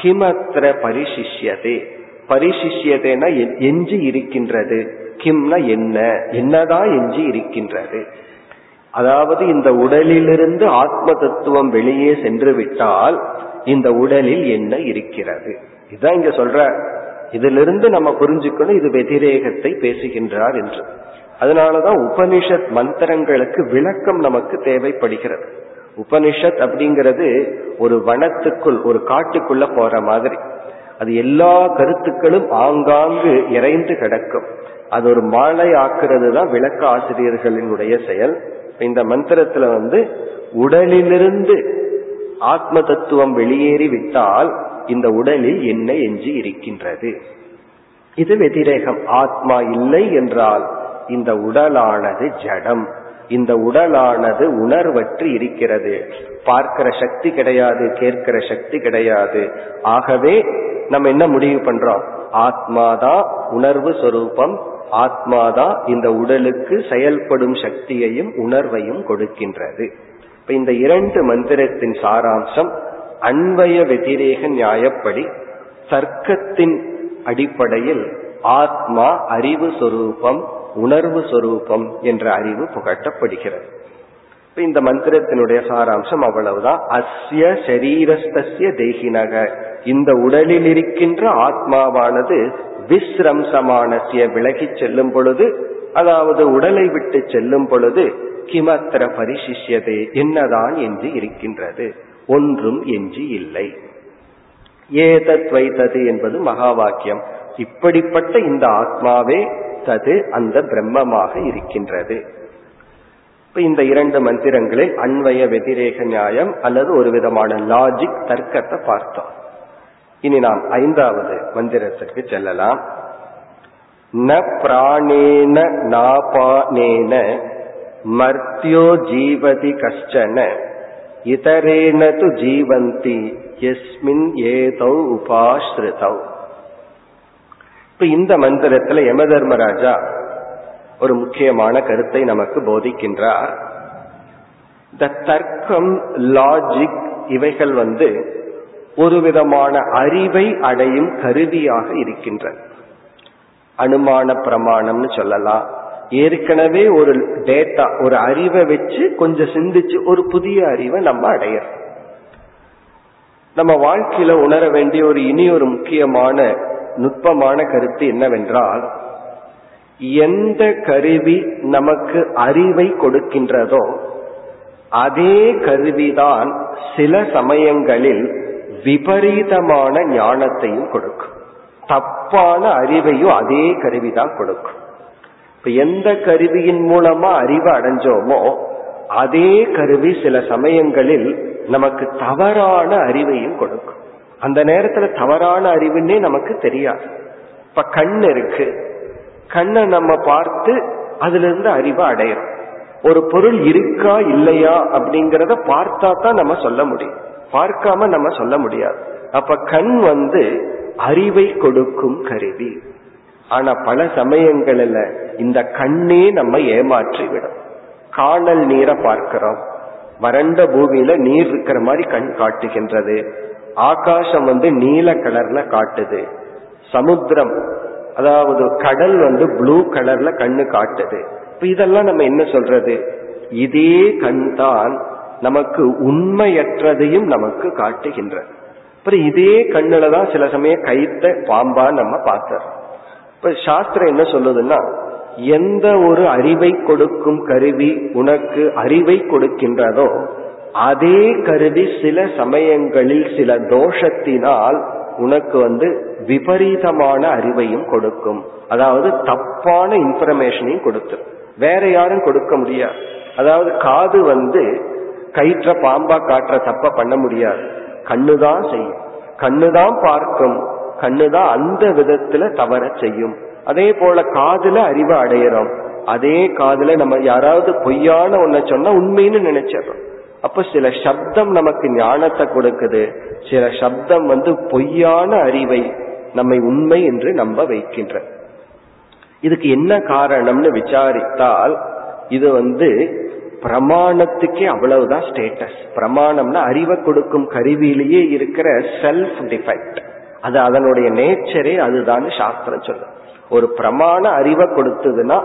கிமத்ர பரிசிஷ்யதே, பரிசிஷ்யதேனா எஞ்சி இருக்கின்றது, கிம்னா என்ன, என்னதான் எஞ்சி இருக்கின்றது. அதாவது இந்த உடலிலிருந்து ஆத்ம தத்துவம் வெளியே சென்று விட்டால் இந்த உடலில் என்ன இருக்கிறது, இதான் இங்க சொல்ற. இதிலிருந்து நம்ம புரிஞ்சுக்கணும் இது வதிரேகத்தை பேசுகின்றார் என்று. அதனாலதான் உபனிஷத் மந்திரங்களுக்கு விளக்கம் நமக்கு தேவைப்படுகிறது. உபனிஷத் அப்படிங்கிறது ஒரு வனத்துக்குள், ஒரு காட்டுக்குள்ள போற மாதிரி, அது எல்லா கருத்துக்களும் ஆங்காங்கு இறைந்து கிடக்கும். அது ஒரு மாலை ஆக்குறது தான் விளக்க ஆசிரியர்களினுடைய செயல். இந்த மந்திரத்துல வந்து உடலிலிருந்து ஆத்ம தத்துவம் வெளியேறி விட்டால் இந்த உடலில் என்ன எஞ்சி இருக்கின்றது. இது வெதிரேகம். ஆத்மா இல்லை என்றால் இந்த உடலானது ஜடம், இந்த உடலானது உணர்வற்று இருக்கிறது. பார்க்கிற சக்தி கிடையாது, கேட்கிற சக்தி கிடையாது. ஆகவே நம்ம என்ன முடிவு பண்றோம்? ஆத்மாதான் உணர்வு சொரூபம், ஆத்மாதான் இந்த உடலுக்கு செயல்படும் சக்தியையும் உணர்வையும் கொடுக்கின்றது. இப்ப இந்த இரண்டு மந்திரத்தின் சாராம்சம் அன்வய வதிரேக நியாயப்படி தர்க்கத்தின் அடிப்படையில் ஆத்மா அறிவு சொரூபம், உணர்வு சொரூபம் என்ற அறிவு புகட்டப்படுகிறது. இந்த மந்திரத்தினுடைய சாராம்சம் அவ்வளவுதான். அஸ்ய சரீரஸ்தஸ்ய தேஹினக, இந்த உடலில் இருக்கின்ற ஆத்மாவானது விஸ்ரம்சமானசிய விலகி செல்லும் பொழுது, அதாவது உடலை விட்டு செல்லும் பொழுது, கிமத்திர பரிசிஷ்யதே, என்னதான் என்று இருக்கின்றது? ஒன்றும் எஞ்சி இல்லை. ஏதத் வைத்தது என்பது மகா வாக்கியம். இப்படிப்பட்ட இந்த ஆத்மாவே தது அந்த பிரம்மமாக இருக்கின்றது. இந்த இரண்டு மந்திரங்களில் அன்வய வதிரேக நியாயம் அல்லது ஒரு விதமான லாஜிக் தர்க்கத்தை பார்த்தோம். இனி நாம் ஐந்தாவது மந்திரத்திற்கு செல்லலாம். ந பிராணேன நாபானேன மர்த்யோ ஜீவதி கஷ்சன இதரேன து ஜீவந்தி யஸ்மின் ஏதோ உபாஸ்ருதௌ. இப்ப இந்த மந்திரத்துல யம தர்மராஜா ஒரு முக்கியமான கருத்தை நமக்கு போதிக்கின்றார். இந்த தர்க்கம், லாஜிக், இவைகள் வந்து ஒரு விதமான அறிவை அடையும் கருவியாக இருக்கின்றது. அனுமான பிரமாணம்னு சொல்லலாம். ஏற்கனவே ஒரு டேட்டா, ஒரு அறிவை வச்சு கொஞ்சம் சிந்திச்சு ஒரு புதிய அறிவை நம்ம அடையறோம். நம்ம வாழ்க்கையில உணர வேண்டிய ஒரு இனி ஒரு முக்கியமான நுட்பமான கருத்து என்னவென்றால், எந்த கருவி நமக்கு அறிவை கொடுக்கின்றதோ அதே கருவிதான் சில சமயங்களில் விபரீதமான ஞானத்தையும் கொடுக்கும், தப்பான அறிவையும் அதே கருவிதான் கொடுக்கும். இப்ப எந்த கருவியின் மூலமா அறிவை அடைஞ்சோமோ அதே கருவி சில சமயங்களில் நமக்கு தவறான அறிவையும் கொடுக்கும். அந்த நேரத்துல தவறான அறிவுன்னே நமக்கு தெரியாது. இப்ப கண் இருக்கு, கண்ணை நம்ம பார்த்து அதுல இருந்து அறிவை அடையறோம். ஒரு பொருள் இருக்கா இல்லையா அப்படிங்கறத பார்த்தா தான் நம்ம சொல்ல முடியும், பார்க்காம நம்ம சொல்ல முடியாது. அப்ப கண் வந்து அறிவை கொடுக்கும் கருவி. ஆனா பல சமயங்கள்ல இந்த கண்ணே நம்ம ஏமாற்றிவிடும். காணல் நீரை பார்க்கிறோம், வறண்ட பூமியில நீர் இருக்கிற மாதிரி கண் காட்டுகின்றது. ஆகாசம் வந்து நீல கலர்ல காட்டுது. சமுத்திரம், அதாவது கடல் வந்து ப்ளூ கலர்ல கண்ணு காட்டுது. இப்ப இதெல்லாம் நம்ம என்ன சொல்றது? இதே கண் தான் நமக்கு உண்மையற்றதையும் நமக்கு காட்டுகின்றது. அப்புறம் இதே கண்ணுலதான் சில சமயம் கைத்த பாம்பா நம்ம பார்த்தோம். இப்ப சாஸ்திரம் என்ன சொல்லுதுன்னா, எந்த ஒரு அறிவை கொடுக்கும் கருவி உனக்கு அறிவை கொடுக்கின்றதோ அதே கருவி சில சமயங்களில் சில தோஷத்தினால் உனக்கு வந்து விபரீதமான அறிவையும் கொடுக்கும், அதாவது தப்பான இன்ஃபர்மேஷனையும் கொடுத்துரும். வேற யாரும் கொடுக்க முடியாது. அதாவது காது வந்து கயிற்ற பாம்பா காட்டுற தப்ப பண்ண முடியாது, கண்ணுதான் செய்யும், கண்ணுதான் பார்க்கும், கண்ணுதான் அந்த விதத்துல தவற செய்யும். அதே போல காதுல அறிவை அடையிறோம், அதே காதுல நம்ம யாராவது பொய்யான ஒன்ன சொன்னா உண்மைன்னு நினைச்சிடறோம். அப்ப சில சப்தம் நமக்கு ஞானத்தை கொடுக்குது, சில சப்தம் வந்து பொய்யான அறிவை நம்மை உண்மை என்று நம்ப வைக்கின்ற. இதுக்கு என்ன காரணம்னு விசாரித்தால், இது வந்து பிரமாணத்துக்கே அவ்வளவுதான் ஸ்டேட்டஸ். பிரமாணம்னா அறிவை கொடுக்கும் கருவியிலேயே இருக்கிற செல்ஃப் டிஃபெக்ட், அது அதனுடைய நேச்சரே அதுதான் சாஸ்திரம் சொல்லும். ஒரு பிரமாண அறிவை கொடுத்ததுன்னா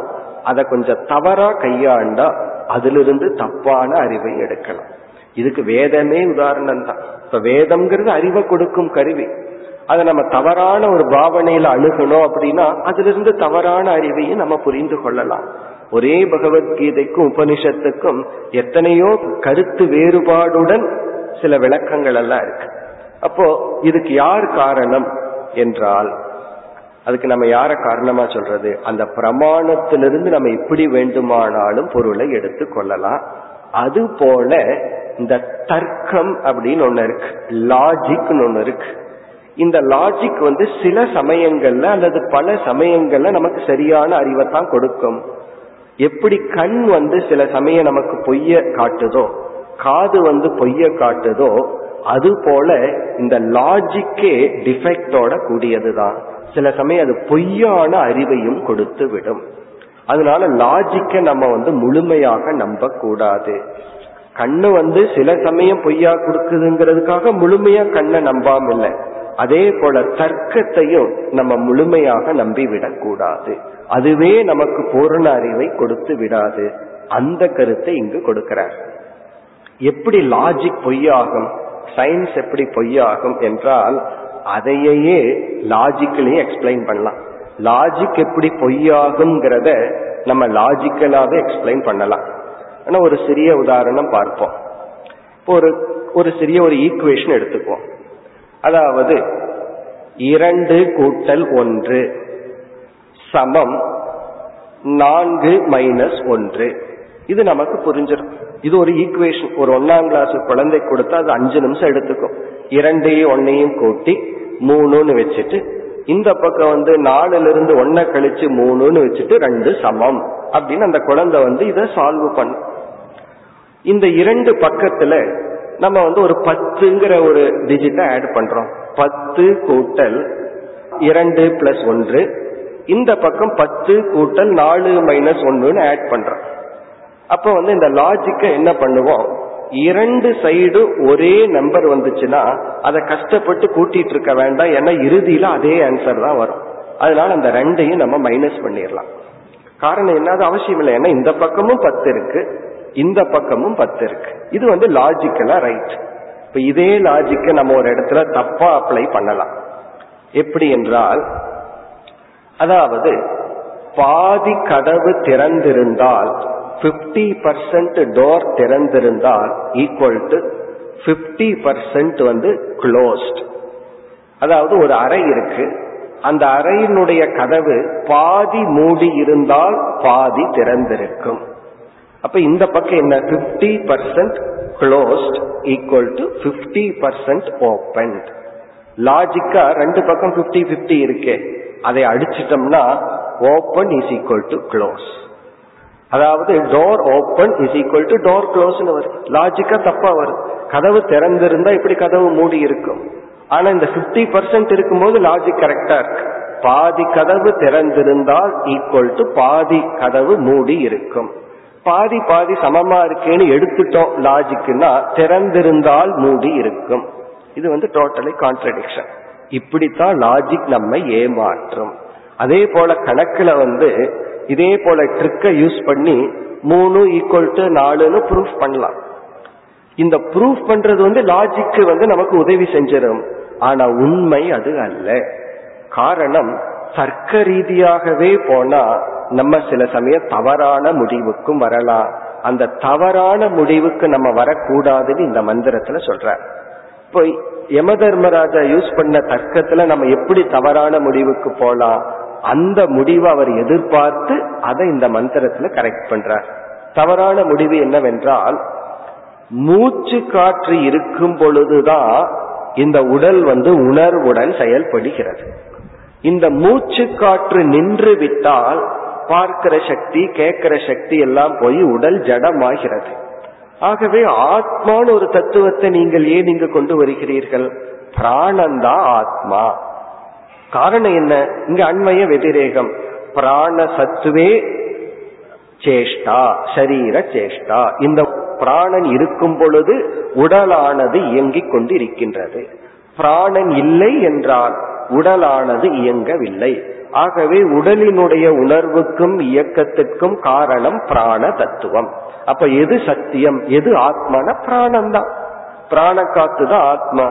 அதை கொஞ்சம் தவறா கையாண்டா அதிலிருந்து தப்பான அறிவை எடுக்கலாம். இதுக்கு வேதமே உதாரணம் தான். இப்ப வேதம்ங்கிறது அறிவை கொடுக்கும் கருவி. அதை நம்ம தவறான ஒரு பாவனையில அணுகணும் அப்படின்னா அதிலிருந்து தவறான அறிவையை நம்ம புரிந்து கொள்ளலாம். ஒரே பகவத்கீதைக்கும் உபனிஷத்துக்கும் எத்தனையோ கருத்து வேறுபாடுடன் சில விளக்கங்கள் எல்லாம் இருக்கு. அப்போ இதுக்கு யார் காரணம் என்றால், அதுக்கு நம்ம யார காரணமா சொல்றது? அந்த பிரமாணத்திலிருந்து நம்ம எப்படி வேண்டுமானாலும் பொருளை எடுத்து கொள்ளலாம். அது போல இந்த தர்க்கம் அப்படின்னு ஒண்ணு இருக்கு, லாஜிக்னு ஒண்ணு இருக்கு. இந்த லாஜிக் வந்து சில சமயங்கள்ல அல்லது பல சமயங்கள்ல நமக்கு சரியான அறிவை தான் கொடுக்கும். எப்படி கண் வந்து சில சமயம் நமக்கு பொய்ய காட்டுதோ, காது வந்து பொய்ய காட்டுதோ, அது போல இந்த லாஜிக்கே டிஃபெக்டோட கூடியதுதான். சில சமயம் அது பொய்யான அறிவையும் கொடுத்து விடும். அதனால லாஜிக்கை நம்ம வந்து முழுமையாக நம்ப கூடாது. கண்ணு வந்து சில சமயம் பொய்யா கொடுக்குதுங்கிறதுக்காக முழுமையா கண்ணை நம்பாம இல்லை. அதே போல தர்க்கத்தையும் நம்ம முழுமையாக நம்பிவிடக் கூடாது. அதுவே நமக்கு பூரண அறிவை கொடுத்து விடாது. அந்த கருத்தை இங்கு கொடுக்கிறார். எப்படி லாஜிக் பொய்யாகும், சயின்ஸ் எப்படி பொய்யாகும் என்றால், அதையே லாஜிக்கலையும் எக்ஸ்பிளைன் பண்ணலாம். லாஜிக் எப்படி பொய்யாகுங்கிறத நம்ம லாஜிக்கலாவே எக்ஸ்பிளைன் பண்ணலாம். ஆனால் ஒரு சிறிய உதாரணம் பார்ப்போம். ஒரு ஒரு சிறிய ஒரு ஈக்குவேஷன் எடுத்துக்குவோம். அதாவது இரண்டு கூட்டல் ஒன்று சமம் நான்கு மைனஸ் ஒன்று. இது நமக்கு புரிஞ்சிடும். இது ஒரு ஈக்குவேஷன். ஒரு ஒன்னாம் கிளாஸ் குழந்தை கொடுத்தா அது அஞ்சு நிமிஷம் எடுத்துக்கும். இரண்டையும் ஒன்னையும் கூட்டி மூணுன்னு வச்சுட்டு, இந்த பக்கம் வந்து நாலுல இருந்து ஒன்ன கழிச்சு மூணுன்னு வச்சுட்டு ரெண்டு சமம் அப்படின்னு அந்த குழந்தை வந்து இதை சால்வ் பண்ணும். இந்த இரண்டு பக்கத்துல நம்ம வந்து ஒரு பத்துங்கிற ஒரு டிஜிட்டை ஆட் பண்றோம். பத்து கூட்டல் இரண்டு பிளஸ் ஒன்று, இந்த பக்கம் பத்து கூட்டல் நாலு மைனஸ் ஒன்றுன்னு ஆட் பண்றோம். அப்ப வந்து இந்த லாஜிக்க என்ன பண்ணுவோம், இரண்டு சைடு ஒரே நம்பர் வந்துச்சுன்னா அதை கஷ்டப்பட்டு கூட்டிட்டு இருக்க வேண்டாம், ஏன்னா இறுதியில அதே ஆன்சர் தான் வரும். அதனால அந்த ரெண்டையும் நம்ம மைனஸ் பண்ணிடலாம். காரணம் என்னது, அவசியம் இல்லை. ஏன்னா இந்த பக்கமும் பத்து இருக்கு, இந்த பக்கமும் பத்து இருக்கு. இது வந்து லாஜிக்கலா ரைட். இப்ப இதே லாஜிக்க நம்ம ஒரு இடத்துல தப்பா அப்ளை பண்ணலாம். எப்படி என்றால், அதாவது பாதி கதவு திறந்திருந்தால் பிப்டி பர்சன்ட் டோர் திறந்திருந்தால் ஈக்குவல் டு பிப்டி பர்சன்ட் வந்து க்ளோஸ்ட். அதாவது ஒரு அறை இருக்கு, அந்த அறையினுடைய கதவு பாதி மூடி இருந்தால் பாதி திறந்திருக்கும். அப்ப இந்த பக்கம் என்ன, fifty percent closed equal to fifty percent open. லாஜிக்கா ரெண்டு பக்கம் பிப்டி பிப்டி இருக்கே, அதை அடிச்சிட்டோம்னா open is equal to close. அதாவது door open is equal to door க்ளோஸ்னு வரும். லாஜிக்கா தப்பா வரும். கதவு திறந்திருந்தா இப்படி கதவு மூடி இருக்கும். ஆனா இந்த பிப்டி பர்சன்ட் இருக்கும்போது லாஜிக் கரெக்டா இருக்கு. பாதி கதவு திறந்திருந்தால் ஈக்குவல் டு பாதி கதவு மூடி இருக்கும். பாதி பாதி சமமா இருக்கேன்னு எடுத்துட்டோம் லாஜிக்னா, திறந்திருந்தால் மூடி இருக்கும். இது வந்து டோட்டலி கான்ட்ரடிக்ஷன். இப்படித்தான் லாஜிக் நம்மை ஏமாற்றும். அதே போல கணக்குல வந்து இதே போல ட்ரிக்கை யூஸ் பண்ணி மூணு ஈக்குவல் டு நாலுன்னு ப்ரூஃப் பண்ணலாம். இந்த ப்ரூஃப் பண்றது வந்து லாஜிக்கு வந்து நமக்கு உதவி செஞ்சிடும். ஆனா உண்மை அது அல்ல. காரணம், தர்க்க ரீதியாகவே போனா நம்ம சில சமயம் தவறான முடிவுக்கும் வரலாம். அந்த தவறான முடிவுக்கு நம்ம வரக்கூடாதுன்னு இந்த மந்திரத்துல சொல்ற. இப்போ யம தர்மராஜா யூஸ் பண்ண தர்க்கத்துல நம்ம எப்படி தவறான முடிவுக்கு போலாம், அந்த முடிவை அவர் எதிர்பார்த்து அதை இந்த மந்திரத்துல கரெக்ட் பண்றார். தவறான முடிவு என்னவென்றால், மூச்சு காற்று இருக்கும் பொழுதுதான் இந்த உடல் வந்து உணர்வுடன் செயல்படுகிறது. இந்த மூச்சு காற்று நின்று விட்டால் பார்க்கிற சக்தி கேட்கிற சக்தி எல்லாம் போய் உடல் ஜடமாகிறது. ஆகவே ஆத்மான்னு ஒரு தத்துவத்தை நீங்கள் ஏன் இங்கு கொண்டு வருகிறீர்கள், பிராணந்தா ஆத்மா. காரணம் என்ன, இங்க அன்வய வதிரேகம் பிராண சத்துவே சேஷ்டா சரீர சேஷ்டா. இந்த பிராணன் இருக்கும் பொழுது உடலானது இயங்கிக் கொண்டு இருக்கின்றது. பிராணன் இல்லை என்றால் உடலானது இயங்கவில்லை. ஆகவே உடலினுடைய உணர்வுக்கும் இயக்கத்திற்கும் காரணம் பிராண தத்துவம். அப்ப எது சத்தியம், எது ஆத்மான, பிராணம்தான். பிராண காத்து தான் ஆத்மா.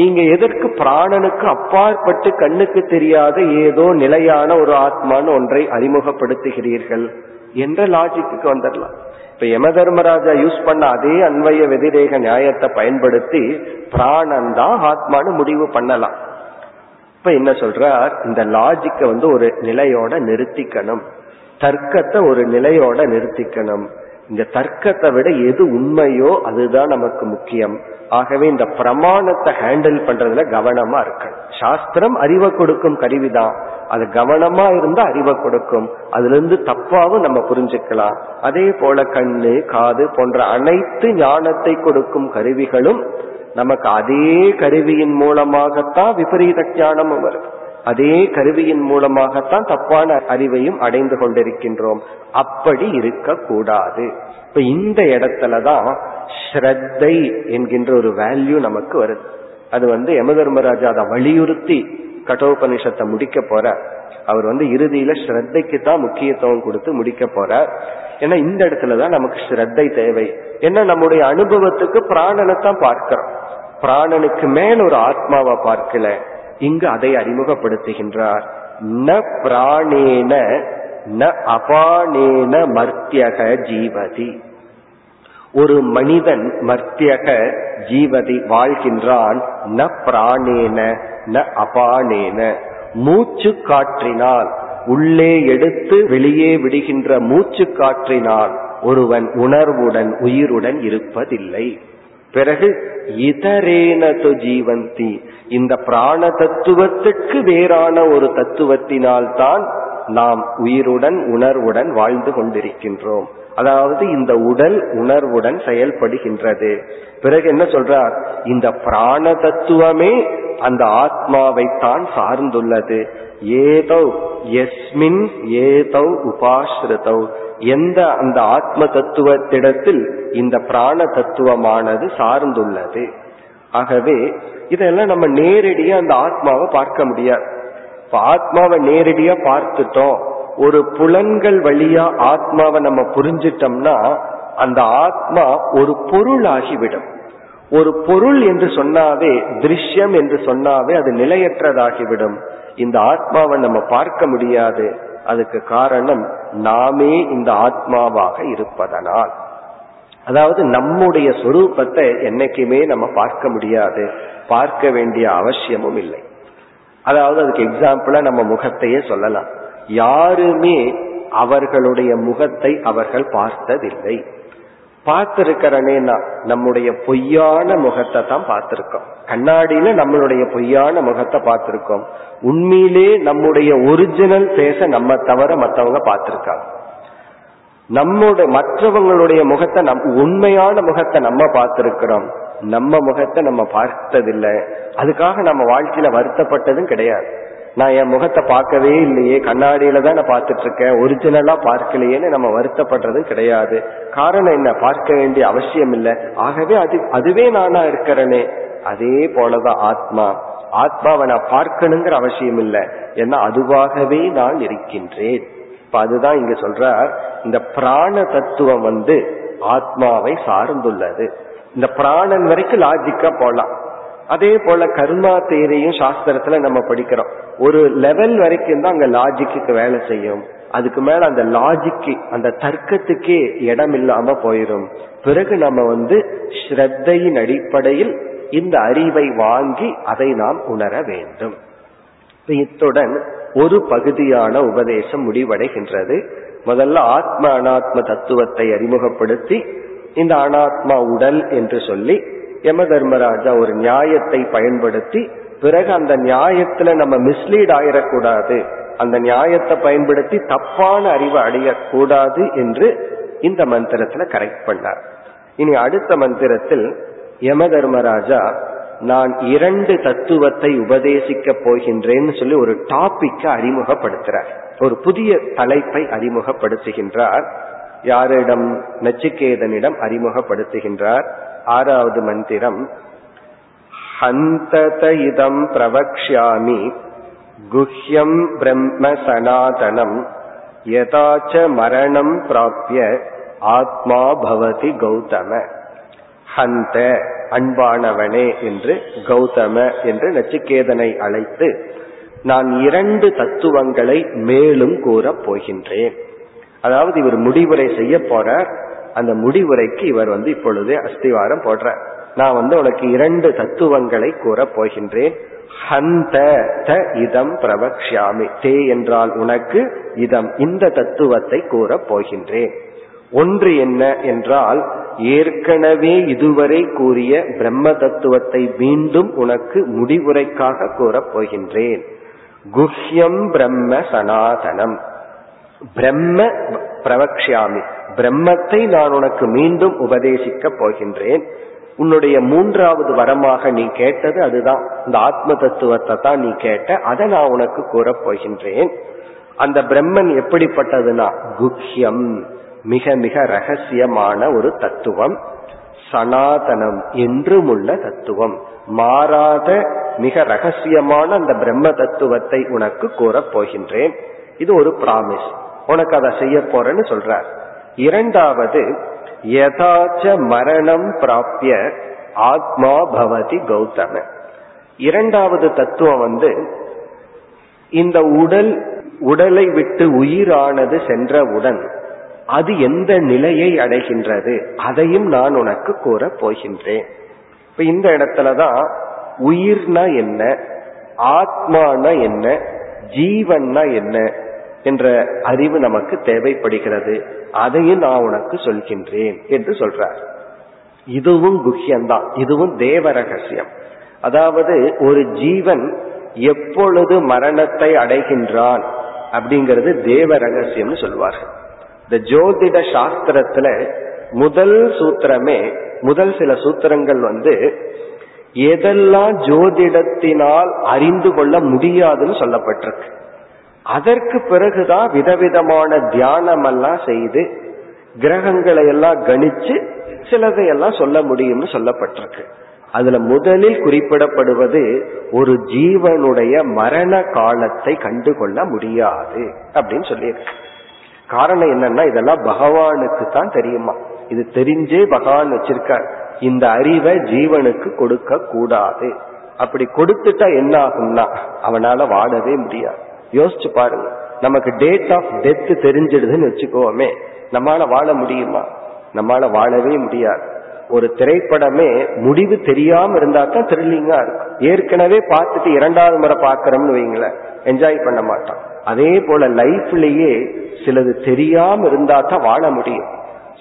நீங்க எதற்கு பிராணனுக்கு அப்பாற்பட்டு கண்ணுக்கு தெரியாத ஏதோ நிலையான ஒரு ஆத்மான ஒன்றை அறிமுகப்படுத்துகிறீர்கள் என்ற லாஜிக்கு வந்துடலாம். இப்ப யம தர்மராஜா யூஸ் பண்ண அதே அன்வய வதிரேக நியாயத்தை பயன்படுத்தி பிராணந்தான் ஆத்மானு முடிவு பண்ணலாம். இப்ப என்ன சொல்றார், இந்த லாஜிக்க வந்து ஒரு நிலையோட நிறுத்திக்கணும், தர்க்கத்தை ஒரு நிலையோட நிறுத்திக்கணும். இந்த தர்க்கத்தை விட எது உண்மையோ அதுதான் நமக்கு முக்கியம். ஆகவே இந்த பிரமாணத்தை ஹேண்டில் பண்றதுல கவனமா இருக்கணும். சாஸ்திரம் அறிவை கொடுக்கும் கருவிதான், அது கவனமா இருந்தா அறிவை கொடுக்கும், அதுல இருந்து தப்பாவும் நம்ம புரிஞ்சுக்கலாம். அதே போல கண்ணு காது போன்ற அனைத்து ஞானத்தை கொடுக்கும் கருவிகளும் நமக்கு அதே கருவியின் மூலமாகத்தான் விபரீத ஞானமும் வருது, அதே கருவியின் மூலமாகத்தான் தப்பான அறிவையும் அடைந்து கொண்டிருக்கின்றோம். அப்படி இருக்க கூடாது. இப்ப இந்த இடத்துலதான் ஸ்ரத்தை என்கின்ற ஒரு வேல்யூ நமக்கு வருது. அது வந்து யம தர்மராஜா அதை வலியுறுத்தி கடோபனிஷத்தை முடிக்க போற, அவர் வந்து இறுதியில ஸ்ரத்தைக்கு தான் முக்கியத்துவம் கொடுத்து முடிக்க போற. ஏன்னா இந்த இடத்துலதான் நமக்கு ஸ்ரத்தை தேவை. ஏன்னா நம்முடைய அனுபவத்துக்கு பிராணனை தான் பார்க்கிறோம், பிராணனுக்கு மேல் ஒரு ஆத்மாவை பார்க்கல. இங்கு அதை அறிமுகப்படுத்துகின்றார். ந பிராணேன ந அபானேன மர்த்தியக ஜீவதி. ஒரு மனிதன் மர்த்தியக ஜீவதி வாழ்கின்றான். ந பிராணேன ந அபானேன, மூச்சு காற்றினால், உள்ளே எடுத்து வெளியே விடுகின்ற மூச்சு காற்றினால் ஒருவன் உணர்வுடன் உயிருடன் இருப்பதில்லை. பிறகு இதரேனது ஜீவந்தி, இந்த பிராண தத்துவத்துக்கு வேறான ஒரு தத்துவத்தினால்தான் நாம் உயிருடன் உணர்வுடன் வாழ்ந்து கொண்டிருக்கின்றோம். அதாவது இந்த உடல் உணர்வுடன் செயல்படுகின்றது. பிறகு என்ன சொல்றார், இந்த பிராண தத்துவமே அந்த ஆத்மாவைத்தான் சார்ந்துள்ளது. ஏதோ எஸ்மின் ஏதோ உபாஸ்ருதோ, எந்த அந்த ஆத்ம தத்துவத்திடத்தில் இந்த பிராண தத்துவமானது சார்ந்துள்ளது. ஆகவே இதெல்லாம் நம்ம நேரடியா அந்த ஆத்மாவை பார்க்க முடியாது. ஆத்மாவை நேரடியா பார்த்துட்டோம், ஒரு புலன்கள் வழியா ஆத்மாவை நம்ம புரிஞ்சிட்டோம்னா அந்த ஆத்மா ஒரு பொருள் ஆகிவிடும். ஒரு பொருள் என்று சொன்னாவே, திருஷ்யம் என்று சொன்னாவே அது நிலையற்றதாகிவிடும். இந்த ஆத்மாவை நம்ம பார்க்க முடியாது. அதுக்கு காரணம் நாமே இந்த ஆத்மாவாக இருப்பதனால். அதாவது நம்முடைய சொரூபத்தை என்னைக்குமே நம்ம பார்க்க முடியாது, பார்க்க வேண்டிய அவசியமும் இல்லை. அதாவது அதுக்கு எக்ஸாம்பிளா நம்ம முகத்தையே சொல்லலாம். யாருமே அவர்களுடைய முகத்தை அவர்கள் பார்த்ததில்லை. பார்த்திருக்கிறேன்னா நம்முடைய பொய்யான முகத்தை தான் பார்த்திருக்கோம். கண்ணாடியில நம்மளுடைய பொய்யான முகத்தை பார்த்திருக்கோம். உண்மையிலே நம்முடைய ஒரிஜினல் பேச நம்ம தவிர மற்றவங்க பார்த்திருக்காங்க. நம்முடைய மற்றவங்களுடைய முகத்தை, நம் உண்மையான முகத்தை நம்ம பார்த்திருக்கிறோம், நம்ம முகத்தை நம்ம பார்த்ததில்லை. அதுக்காக நம்ம வாழ்க்கையில வருத்தப்பட்டதும் கிடையாது. நான் என் முகத்தை பார்க்கவே இல்லையே, கண்ணாடியில தான் நான் பார்த்துட்டு இருக்கேன், ஒரிஜினலா பார்க்கலையேன்னு நம்ம வருத்தப்படுறதும் கிடையாது. காரணம் என்ன, பார்க்க வேண்டிய அவசியம் இல்லை. ஆகவே அது அதுவே நானா இருக்கிறேனே. அதே போலதான் ஆத்மா, ஆத்மாவை நான் பார்க்கணுங்கிற அவசியம் இல்லை, ஏன்னா அதுவாகவே நான் இருக்கின்றேன். இப்ப அதுதான் இங்க சொல்ற, இந்த பிராண தத்துவம் வந்து ஆத்மாவை சார்ந்துள்ளது. இந்த பிராணன் வரைக்கும் லாஜிக்கா போலாம். அதே போல கர்மா தேரியும் சாஸ்திரத்துல நம்ம படிக்கிறோம். ஒரு லெவல் வரைக்கும் தான் அங்க லாஜிக்கு வேலை செய்யும். அதுக்கு மேல அந்த லாஜிக்கு, அந்த தர்க்கத்துக்கே இடம் இல்லாம போயிடும். பிறகு நம்ம வந்து ஸ்ரத்தையின் அடிப்படையில் இந்த அறிவை வாங்கி அதை நாம் உணர வேண்டும். இத்துடன் ஒரு பகுதியான உபதேசம் முடிவடைகின்றது. முதல்ல ஆத்ம அனாத்ம தத்துவத்தை அறிமுகப்படுத்தி, இந்த அனாத்மா உடல் என்று சொல்லி யம தர்மராஜா ஒரு நியாயத்தை பயன்படுத்தி, பிறகு அந்த நியாயத்துல நம்ம மிஸ்லீட் ஆயிடக்கூடாது, அந்த நியாயத்தை பயன்படுத்தி தப்பான அறிவை அடையக்கூடாது என்று இந்த மந்திரத்துல கரெக்ட் பண்ணார். இனி அடுத்த மந்திரத்தில் யம தர்மராஜா நான் இரண்டு தத்துவத்தை உபதேசிக்க போகின்றேன்னு சொல்லி ஒரு டாபிக்கை அறிமுகப்படுத்துறார், ஒரு புதிய தலைப்பை அறிமுகப்படுத்துகின்றார். யாரிடம்? நச்சிகேதனிடம் அறிமுகப்படுத்துகின்றார். ஆறாவது மந்திரம், ஹந்தத இதம் பிரவக்ஷ்யாமி குஹ்யம் பிரம்ம சநாதனம் யதாச்ச மரணம் பிராப்ய ஆத்மா பவதி கௌதம. ஹந்த அன்பானவனே என்று, கௌதம என்று நச்சிகேதனை அழைத்து நான் இரண்டு தத்துவங்களை மேலும் கூறப் போகின்றேன். அதாவது இவர் முடிவுரை செய்ய போறார். அந்த முடிவுரைக்கு இவர் வந்து இப்பொழுதே அஸ்திவாரம் போடுறார். நான் வந்து உனக்கு இரண்டு தத்துவங்களை கூற போகின்றேன். ஹந்த த இதம் பிரவக்ஷ்யாமி, தே என்றால் உனக்கு, இதம் இந்த தத்துவத்தை கூற போகின்றேன். ஒன்று என்ன என்றால் ஏற்கனவே இதுவரை கூறிய பிரம்ம தத்துவத்தை மீண்டும் உனக்கு முடிவுரைக்காக கூறப் போகின்றேன். குஹ்யம் பிரம்ம சனாதனம், பிரம்ம பிரவக்ஷாமி, பிரம்மத்தை நான் உனக்கு மீண்டும் உபதேசிக்க போகின்றேன். உன்னுடைய மூன்றாவது வரமாக நீ கேட்டது அதுதான், இந்த ஆத்ம தத்துவத்தை தான் நீ கேட்ட, அதை நான் உனக்கு கூறப் போகின்றேன். அந்த பிரம்மன் எப்படிப்பட்டதுன்னா குஹ்யம், மிக மிக ரகசியமான ஒரு தத்துவம், சனாதனம் என்றும் உள்ள தத்துவம், மாறாத மிக ரகசியமான அந்த பிரம்ம தத்துவத்தை உனக்கு கூறப் போகின்றேன். இது ஒரு பிராமிஸ், உனக்கு அதை செய்ய போறேன்னு சொல்றார். இரண்டாவது, யதாச்ச மரணம் பிராப்திய ஆத்மா பவதி கௌதம. இரண்டாவது தத்துவம் வந்து, இந்த உடல் உடலை விட்டு உயிரானது சென்றவுடன் அது எந்த நிலையை அடைகின்றது, அதையும் நான் உனக்கு கூற போகின்றேன். இப்ப இந்த இடத்துலதான் உயிர்னா என்ன, ஆத்மானா என்ன, ஜீவன்னா என்ன என்ற அறிவு நமக்கு தேவைப்படுகிறது. அதையும் நான் உனக்கு சொல்கின்றேன் என்று சொல்றார். இதுவும் குஹ்யம்தான், இதுவும் தேவ ரகசியம். அதாவது ஒரு ஜீவன் எப்பொழுது மரணத்தை அடைகின்றான் அப்படிங்கிறது தேவ ரகசியம்னு சொல்வார்கள். இந்த ஜோதிட சாஸ்திரத்துல முதல் சூத்திரமே, முதல் சில சூத்திரங்கள் வந்து எதெல்லாம் ஜோதிடத்தினால் அறிந்து கொள்ள முடியாதுன்னு சொல்லப்பட்டிருக்கு. அதற்கு பிறகுதான் விதவிதமான தியானம் எல்லாம் செய்து கிரகங்களை எல்லாம் கணிச்சு சிலதையெல்லாம் சொல்ல முடியும்னு சொல்லப்பட்டிருக்கு. அதுல முதலில் குறிப்பிடப்படுவது ஒரு ஜீவனுடைய மரண காலத்தை கண்டுகொள்ள முடியாது அப்படின்னு சொல்லியிருக்கு. காரணம் என்னன்னா, இதெல்லாம் பகவானுக்கு தான் தெரியுமா, இது தெரிஞ்சே பகவான் வச்சிருக்க. இந்த அறிவை ஜீவனுக்கு கொடுக்க கூடாது, அப்படி கொடுத்துட்டா என்ன ஆகும்னா அவனால வாடவே முடியாது. யோசிச்சு பாருங்க, நமக்கு டேட் ஆஃப் டெத் தெரிஞ்சிடுதுன்னு வச்சுக்கோமே, நம்மளால வாழ முடியுமா? நம்மளால வாழவே முடியாது. ஒரு திரைப்படமே முடிவு தெரியாம இருந்தா தான் த்ரில்லிங்கா இருக்கும். ஏற்கனவே பார்த்துட்டு இரண்டாவது முறை பாக்கிறோம்னு வைங்களேன், என்ஜாய் பண்ண மாட்டான். அதே போல லைஃப்லயே சிலது தெரியாம இருந்தா தான் வாழ முடியும்,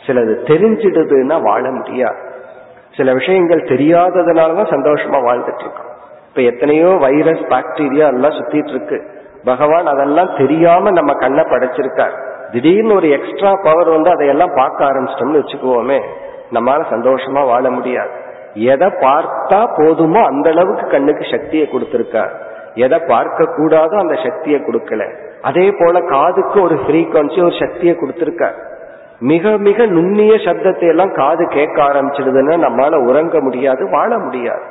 சிலது தெரிஞ்சிடுதுன்னா வாழ முடியாது. சில விஷயங்கள் தெரியாததுனாலதான் சந்தோஷமா வாழ்ந்துட்டு இருக்கோம். இப்ப எத்தனையோ வைரஸ் பாக்டீரியா எல்லாம் சுத்திட்டு இருக்கு. பகவான் அதெல்லாம் தெரியாம நம்ம கண்ணை படைச்சிருக்கார். திடீர்னு ஒரு எக்ஸ்ட்ரா பவர் வந்து அதையெல்லாம் பார்க்க ஆரம்பிச்சிட்டோம்னு வச்சுக்குவோமே, நம்மளால சந்தோஷமா வாழ முடியாது. எதை பார்த்தா போதுமோ அந்த அளவுக்கு கண்ணுக்கு சக்தியை கொடுத்திருக்கார், எதை பார்க்க கூடாதோ அந்த சக்தியை கொடுக்கல. அதே போல காதுக்கு ஒரு ஃப்ரீக்வன்சி, ஒரு சக்தியை கொடுத்திருக்கார். மிக மிக நுண்ணிய சப்தத்தை எல்லாம் காது கேட்க ஆரம்பிச்சிடுதுன்னா நம்மளால உறங்க முடியாது, வாழ முடியாது.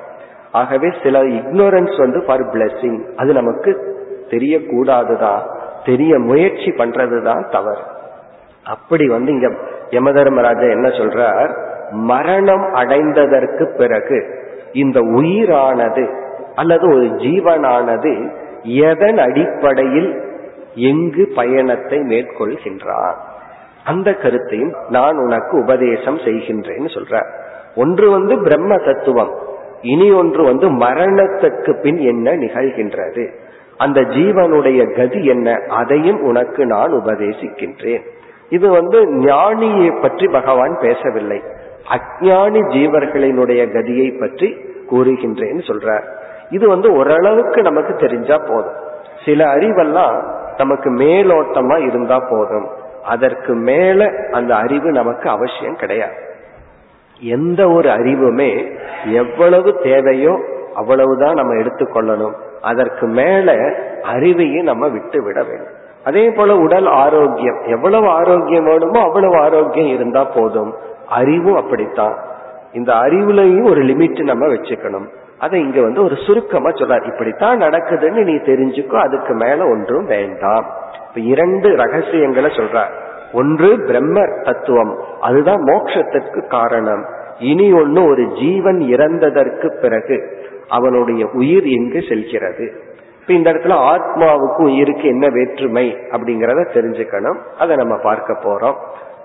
ஆகவே சில இக்னோரன்ஸ் வந்து ஃபார் பிளெஸிங், அது நமக்கு தெரியக்கூடாதுதான், தெரிய முயற்சி பண்றதுதான் தவறு. அப்படி வந்து இங்க யம தர்மராஜா என்ன சொல்றார், மரணம் அடைந்ததற்கு பிறகு இந்த உயிரானது அல்லது ஒரு ஜீவனானது எதன் அடிப்படையில் எங்கு பயணத்தை மேற்கொள்கின்றான், அந்த கருத்தையும் நான் உனக்கு உபதேசம் செய்கின்றேன்னு சொல்றார். ஒன்று வந்து பிரம்ம தத்துவம், இனி ஒன்று வந்து மரணத்துக்கு பின் என்ன நிகழ்கின்றது, அந்த ஜீவனுடைய கதி என்ன, அதையும் உனக்கு நான் உபதேசிக்கின்றேன். இது வந்து ஞானியை பற்றி பகவான் பேசவில்லை, அஞ்ஞானி ஜீவர்களினுடைய கதியை பற்றி கூறுகின்றேன்னு சொல்றார். இது வந்து ஓரளவுக்கு நமக்கு தெரிஞ்சா போதும், சில அறிவெல்லாம் நமக்கு மேலோட்டமா இருந்தா போதும், அதற்கு மேல அந்த அறிவு நமக்கு அவசியம் கிடையாது. எந்த ஒரு அறிவுமே எவ்வளவு தேவையோ அவ்வளவுதான் நம்ம எடுத்துக்கொள்ளணும், அதற்கு மேல அறிவையே நம்ம விட்டு விட வேண்டும். அதே போல உடல் ஆரோக்கியம், எவ்வளவு ஆரோக்கியம் வேணுமோ அவ்வளவு ஆரோக்கியம் இருந்தா போதும், அறிவும் அப்படித்தான். இந்த அறிவுலையும் ஒரு லிமிட் நம்ம வச்சுக்கணும். அதை இங்க வந்து ஒரு சுருக்கமா சொல்றார், இப்படித்தான் நடக்குதுன்னு நீ தெரிஞ்சுக்கோ, அதுக்கு மேல ஒன்றும் வேண்டாம். இப்ப இரண்டு ரகசியங்களை சொல்றார். ஒன்று பிரம்ம தத்துவம், அதுதான் மோட்சத்திற்கு காரணம். இனி ஒன்னு, ஒரு ஜீவன் இறந்ததற்கு பிறகு அவனுடைய உயிர் எங்கு செல்கிறது. இப்ப இந்த இடத்துல ஆத்மாவுக்கும் உயிருக்கு என்ன வேற்றுமை அப்படிங்கறத தெரிஞ்சுக்கணும், அதை நம்ம பார்க்க போறோம்.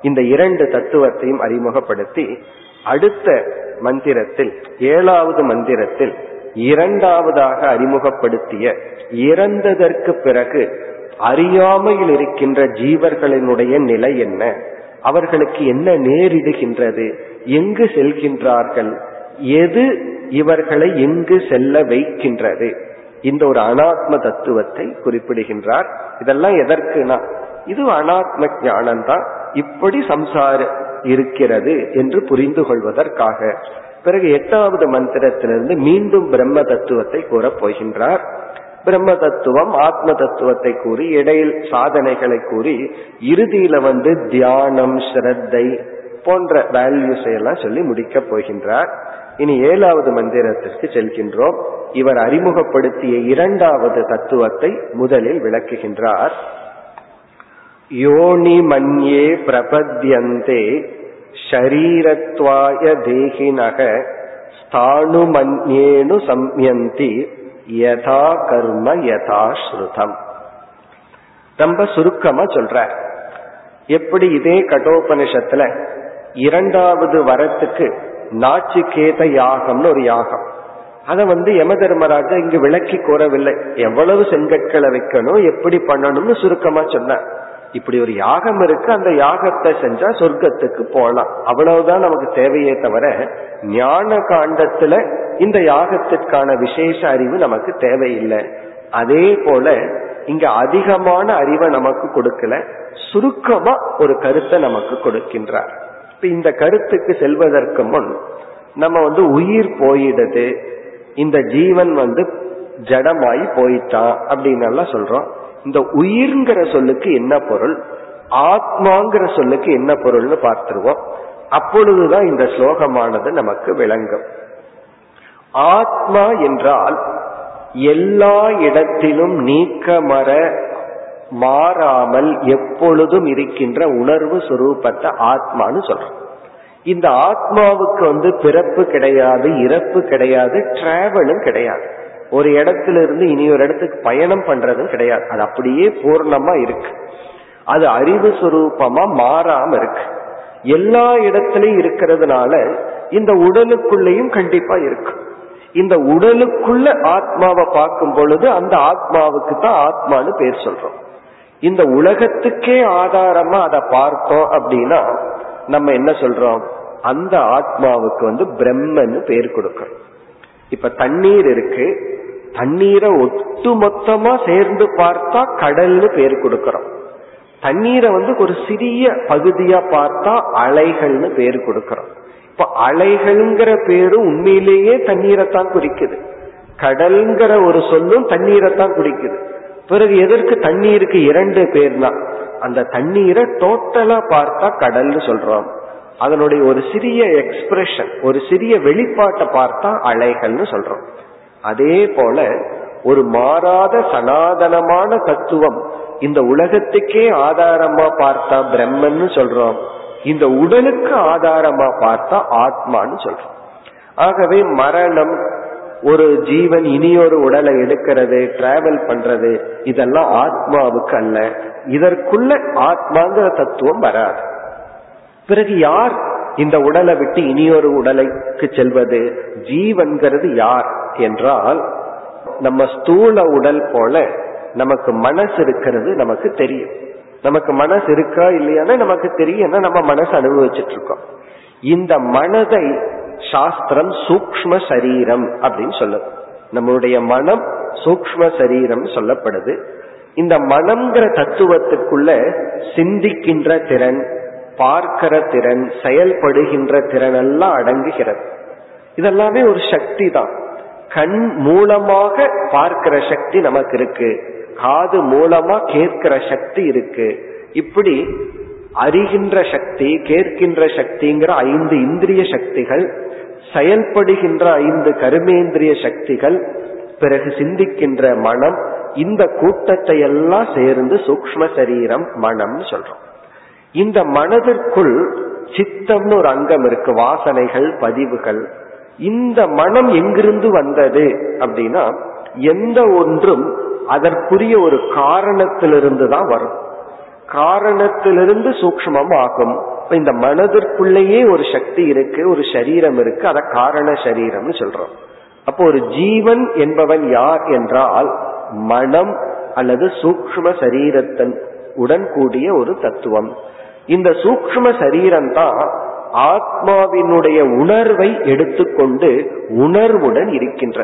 இந்த இரண்டு தத்துவத்தையும் அறிமுகப்படுத்தி அடுத்த மந்திரத்தில், ஏழாவது மந்திரத்தில் இரண்டாவதாக அறிமுகப்படுத்திய இறந்ததற்கு பிறகு அறியாமையில் இருக்கின்ற ஜீவர்களினுடைய நிலை என்ன, அவர்களுக்கு என்ன நேரிடுகின்றது, எங்கு செல்கின்றார்கள், எது இவர்களை எங்கு செல்ல வைக்கின்றது, இந்த ஒரு அனாத்ம தத்துவத்தை குறிப்பிடுகின்றார். இதெல்லாம் எதற்குனா இது அனாத்ம ஞானம் தான், இப்படி சம்சாரம் இருக்கிறது என்று புரிந்து கொள்வதற்காக. பிறகு எட்டாவது மந்திரத்திலிருந்து மீண்டும் பிரம்ம தத்துவத்தை கூறப் போகின்றார். பிரம்ம தத்துவம் ஆத்ம தத்துவத்தை கூறி, இடையில் சாதனைகளை கூறி, இறுதியில வந்து தியானம் ஸ்ரத்தை போன்ற வேல்யூஸை எல்லாம் சொல்லி முடிக்கப் போகின்றார். இனி ஏழாவது மந்திரத்திற்கு செல்கின்றோம். இவர் அறிமுகப்படுத்திய இரண்டாவது தத்துவத்தை முதலில் விளக்குகின்றார். யோனி மன்யே பிரபத்யந்தே ஷரீரத்வாய தேகினக ஸ்தானு மன்யேனு சம்யந்தி யதா கர்ம யதா ஸ்ருதம். ரொம்ப சுருக்கமா சொல்ற. எப்படி இதே கடோபனிஷத்துல இரண்டாவது வரத்துக்கு நாச்சிகேத யாகம்னு ஒரு யாகம், அதை வந்து யம தர்மராஜா இங்கு விளக்கி கூறவில்லை. எவ்வளவு செங்கற்களை வைக்கணும், எப்படி பண்ணணும்னு சுருக்கமா சொன்ன. இப்படி ஒரு யாகம் இருக்கு, அந்த யாகத்தை செஞ்சா சொர்க்கத்துக்கு போலாம், அவ்வளவுதான் நமக்கு தேவையே தவிர ஞான காண்டத்துல இந்த யாகத்திற்கான விசேஷ அறிவு நமக்கு தேவையில்லை. அதே போல இங்க அதிகமான அறிவை நமக்கு கொடுக்கல, சுருக்கமா ஒரு கருத்தை நமக்கு கொடுக்கின்றார். இப்ப இந்த கருத்துக்கு செல்வதற்கு முன் நம்ம வந்து உயிர் போயிடுது, இந்த ஜீவன் வந்து ஜடமாயி போயிட்டான் அப்படின்னு எல்லாம் சொல்றோம். இந்த உயிர்ங்கிற சொல்லுக்கு என்ன பொருள், ஆத்மாங்கிற சொல்லுக்கு என்ன பொருள்னு பார்த்துருவோம். அப்பொழுதுதான் இந்த ஸ்லோகமானது நமக்கு விளங்கும். ஆத்மா என்றால் எல்லா இடத்திலும் நீக்கமற மாறாமல் எப்பொழுதும் இருக்கின்ற உணர்வு சுரூபத்தை ஆத்மான்னு சொல்றோம். இந்த ஆத்மாவுக்கு வந்து பிறப்பு கிடையாது, இறப்பு கிடையாது, டிராவலும் கிடையாது. ஒரு இடத்துல இருந்து இனி ஒரு இடத்துக்கு பயணம் பண்றதும் கிடையாது. அது அப்படியே பூர்ணமா இருக்கு, அது அறிவு சுரூபமா மாறாம இருக்கு. எல்லா இடத்திலையும் இருக்கிறதுனால இந்த உடலுக்குள்ளேயும் கண்டிப்பா இருக்கு. இந்த உடலுக்குள்ள ஆத்மாவை பார்க்கும் பொழுது அந்த ஆத்மாவுக்கு தான் ஆத்மானு பேர் சொல்றோம். இந்த உலகத்துக்கே ஆதாரமா அதை பார்த்தோம் அப்படின்னா நம்ம என்ன சொல்றோம், அந்த ஆத்மாவுக்கு வந்து பிரம்மன்னு பேர் கொடுக்கிறோம். இப்ப தண்ணீர் இருக்கு, தண்ணீரை ஒட்டு மொத்தமா சேர்ந்து பார்த்தா கடல்னு பேர் கொடுக்கிறோம். தண்ணீரை வந்து ஒரு சிறிய பகுதியா பார்த்தா அலைகள்னு பேர் கொடுக்கிறோம். இப்ப அலைகள்ங்கிற பேரு உண்மையிலேயே தண்ணீரைத்தான் குறிக்குது, கடல்ங்கிற ஒரு சொல்லும் தண்ணீரைத்தான் குறிக்குது. பிறகு எதற்கு தண்ணீருக்கு இரண்டு பேர்னா, அந்த தண்ணீரை டோட்டலா பார்த்தா கடல்னு சொல்றோம், அதனுடைய ஒரு சிறிய எக்ஸ்பிரஷன் ஒரு சிறிய வெளிப்பாட்டை பார்த்தா அலைகள்னு சொல்றோம். அதே போல ஒரு மாறாத சனாதனமான தத்துவம் இந்த உலகத்துக்கே ஆதாரமா பார்த்தா பிரம்மன்னு சொல்றோம், இந்த உடலுக்கு ஆதாரமா பார்த்தா ஆத்மான்னு சொல்றோம். ஆகவே மரணம், ஒரு ஜீவன் இனியொரு உடலை எடுக்கிறது, டிராவல் பண்றது, இதெல்லாம் ஆத்மாவுக்கு அல்ல, இதற்குள்ள ஆத்மாங்கிற தத்துவம் வராது. பிறகு யார் இந்த உடலை விட்டு இனியொரு உடலைக்கு செல்வது, ஜீவன்கிறது யார் என்றால், நம்ம ஸ்தூல உடல் போல நமக்கு மனசு இருக்கிறது நமக்கு தெரியும். நமக்கு மனசு இருக்கா இல்லையானே நமக்கு தெரியும், நம்ம மனசு அனுபவிச்சுட்டு இருக்கோம். இந்த மனதை சாஸ்திரம் சூக்ஷ்ம சரீரம் அப்படின்னு சொல்லுது. நம்மளுடைய மனம் சூக்ஷ்ம சரீரம் சொல்லப்படுது. இந்த மனம்ங்கிற தத்துவத்துக்குள்ள சிந்திக்கின்ற திறன், பார்க்கிற திறன், செயல்படுகின்ற திறன் எல்லாம் அடங்குகிறது. இதெல்லாமே ஒரு சக்தி தான். கண் மூலமாக பார்க்கிற சக்தி நமக்கு இருக்கு, காது மூலமா கேட்கிற சக்தி இருக்கு. இப்படி அறிகின்ற சக்தி, கேட்கின்ற சக்திங்கிற ஐந்து இந்திரிய சக்திகள், செயல்படுகின்ற ஐந்து கர்மேந்திரிய சக்திகள், பிறகு சிந்திக்கின்ற மனம், இந்த கூட்டத்தை எல்லாம் சேர்ந்து சூக்ஷ்ம சரீரம் மனம் சொல்றோம். இந்த மனதிற்குள் சித்தம்னு ஒரு அங்கம் இருக்கு, வாசனைகள், பதிவுகள். இந்த மனம் எங்கிருந்து வந்தது அப்படின்னா, எந்த ஒன்றும் அதற்குரிய ஒரு காரணத்திலிருந்து தான் வரும், காரணத்திலிருந்து சூக்ஷ்மம் ஆகும். இந்த மனதிற்குள்ளேயே ஒரு சக்தி இருக்கு, ஒரு சரீரம் இருக்கு, அத காரண சரீரம்னு சொல்றோம். அப்போ ஒரு ஜீவன் என்பவன் யார் என்றால் மனம் அல்லது சூக்ஷ்ம சரீரத்தன் உடன் கூடிய ஒரு தத்துவம். இந்த சூக்ஷ்ம சரீரம் தான் ஆத்மாவினுடைய உணர்வை எடுத்துக்கொண்டு உணர்வுடன் இருக்கின்ற.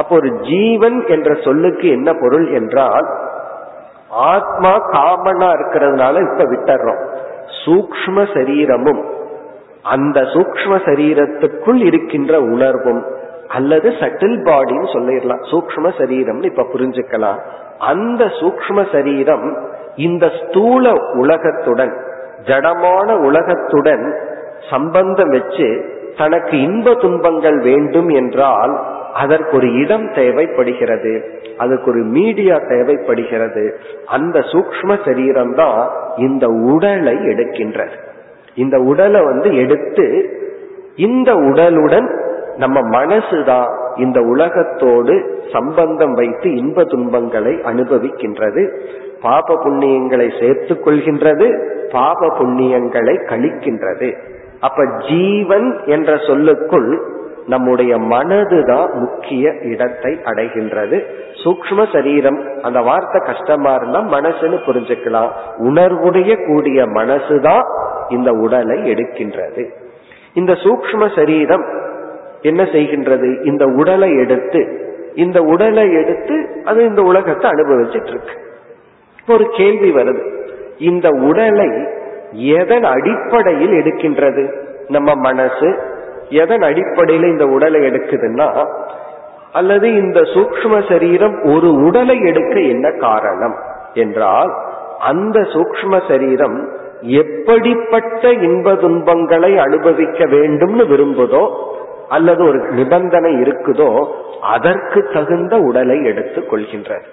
அப்போ ஒரு ஜீவன் என்ற சொல்லுக்கு என்ன பொருள் என்றால், ஆத்மா காமனா இருக்கிறதுனால இப்ப விட்டுறோம், சூக்ஷ்ம சரீரமும் அந்த சூக்ஷ்ம சரீரத்துக்குள் இருக்கின்ற உணர்வும் அல்லது சட்டில் பாடின்னு சொல்லிடலாம், சூக்ஷ்ம சரீரம்னு இப்ப புரிஞ்சுக்கலாம். அந்த சூக்ஷ்ம சரீரம் இந்த ஸ்தூல உலகத்துடன், ஜடமான உலகத்துடன் சம்பந்தம் வச்சு தனக்கு இன்ப துன்பங்கள் வேண்டும் என்றால் அதற்கு ஒரு இடம் தேவைப்படுகிறது, அதற்கு ஒரு மீடியா தேவைப்படுகிறது. அந்த சூக்ஷ்ம சரீரம் தான் இந்த உடலை எடுக்கின்றது. இந்த உடலை வந்து எடுத்து இந்த உடலுடன் நம்ம மனசுதான் இந்த உலகத்தோடு சம்பந்தம் வைத்து இன்ப துன்பங்களை அனுபவிக்கின்றது, பாப புண்ணியங்களை சேர்த்து கொள்கின்றது, பாப புண்ணியங்களை கழிக்கின்றது. அப்ப ஜீவன் என்ற சொல்லுக்குள் நம்முடைய மனதுதான் முக்கிய இடத்தை அடைகின்றது. சூக்ஷ்ம சரீரம் அந்த வார்த்தை கஷ்டமா இருந்தா மனசுன்னு புரிஞ்சுக்கலாம். உணர்வுடைய கூடிய மனசுதான் இந்த உடலை எடுக்கின்றது. இந்த சூக்ஷ்ம சரீரம் என்ன செய்கின்றது, இந்த உடலை எடுத்து இந்த உடலை எடுத்து அது இந்த உலகத்தை அனுபவிச்சுட்டு இருக்கு. ஒரு கேள்வி வருது, இந்த உடலை எதன் அடிப்படையில் எடுக்கின்றது? நம்ம மனசு எதன் அடிப்படையில் இந்த உடலை எடுக்குதுன்னா, அல்லது இந்த சூக்ஷ்ம சரீரம் ஒரு உடலை எடுக்க என்ன காரணம் என்றால், அந்த சூக்ஷ்ம சரீரம் எப்படிப்பட்ட இன்ப துன்பங்களை அனுபவிக்க வேண்டும்னு விரும்புதோ அல்லது ஒரு நிபந்தனை இருக்குதோ அதற்கு தகுந்த உடலை எடுத்து கொள்கின்றது.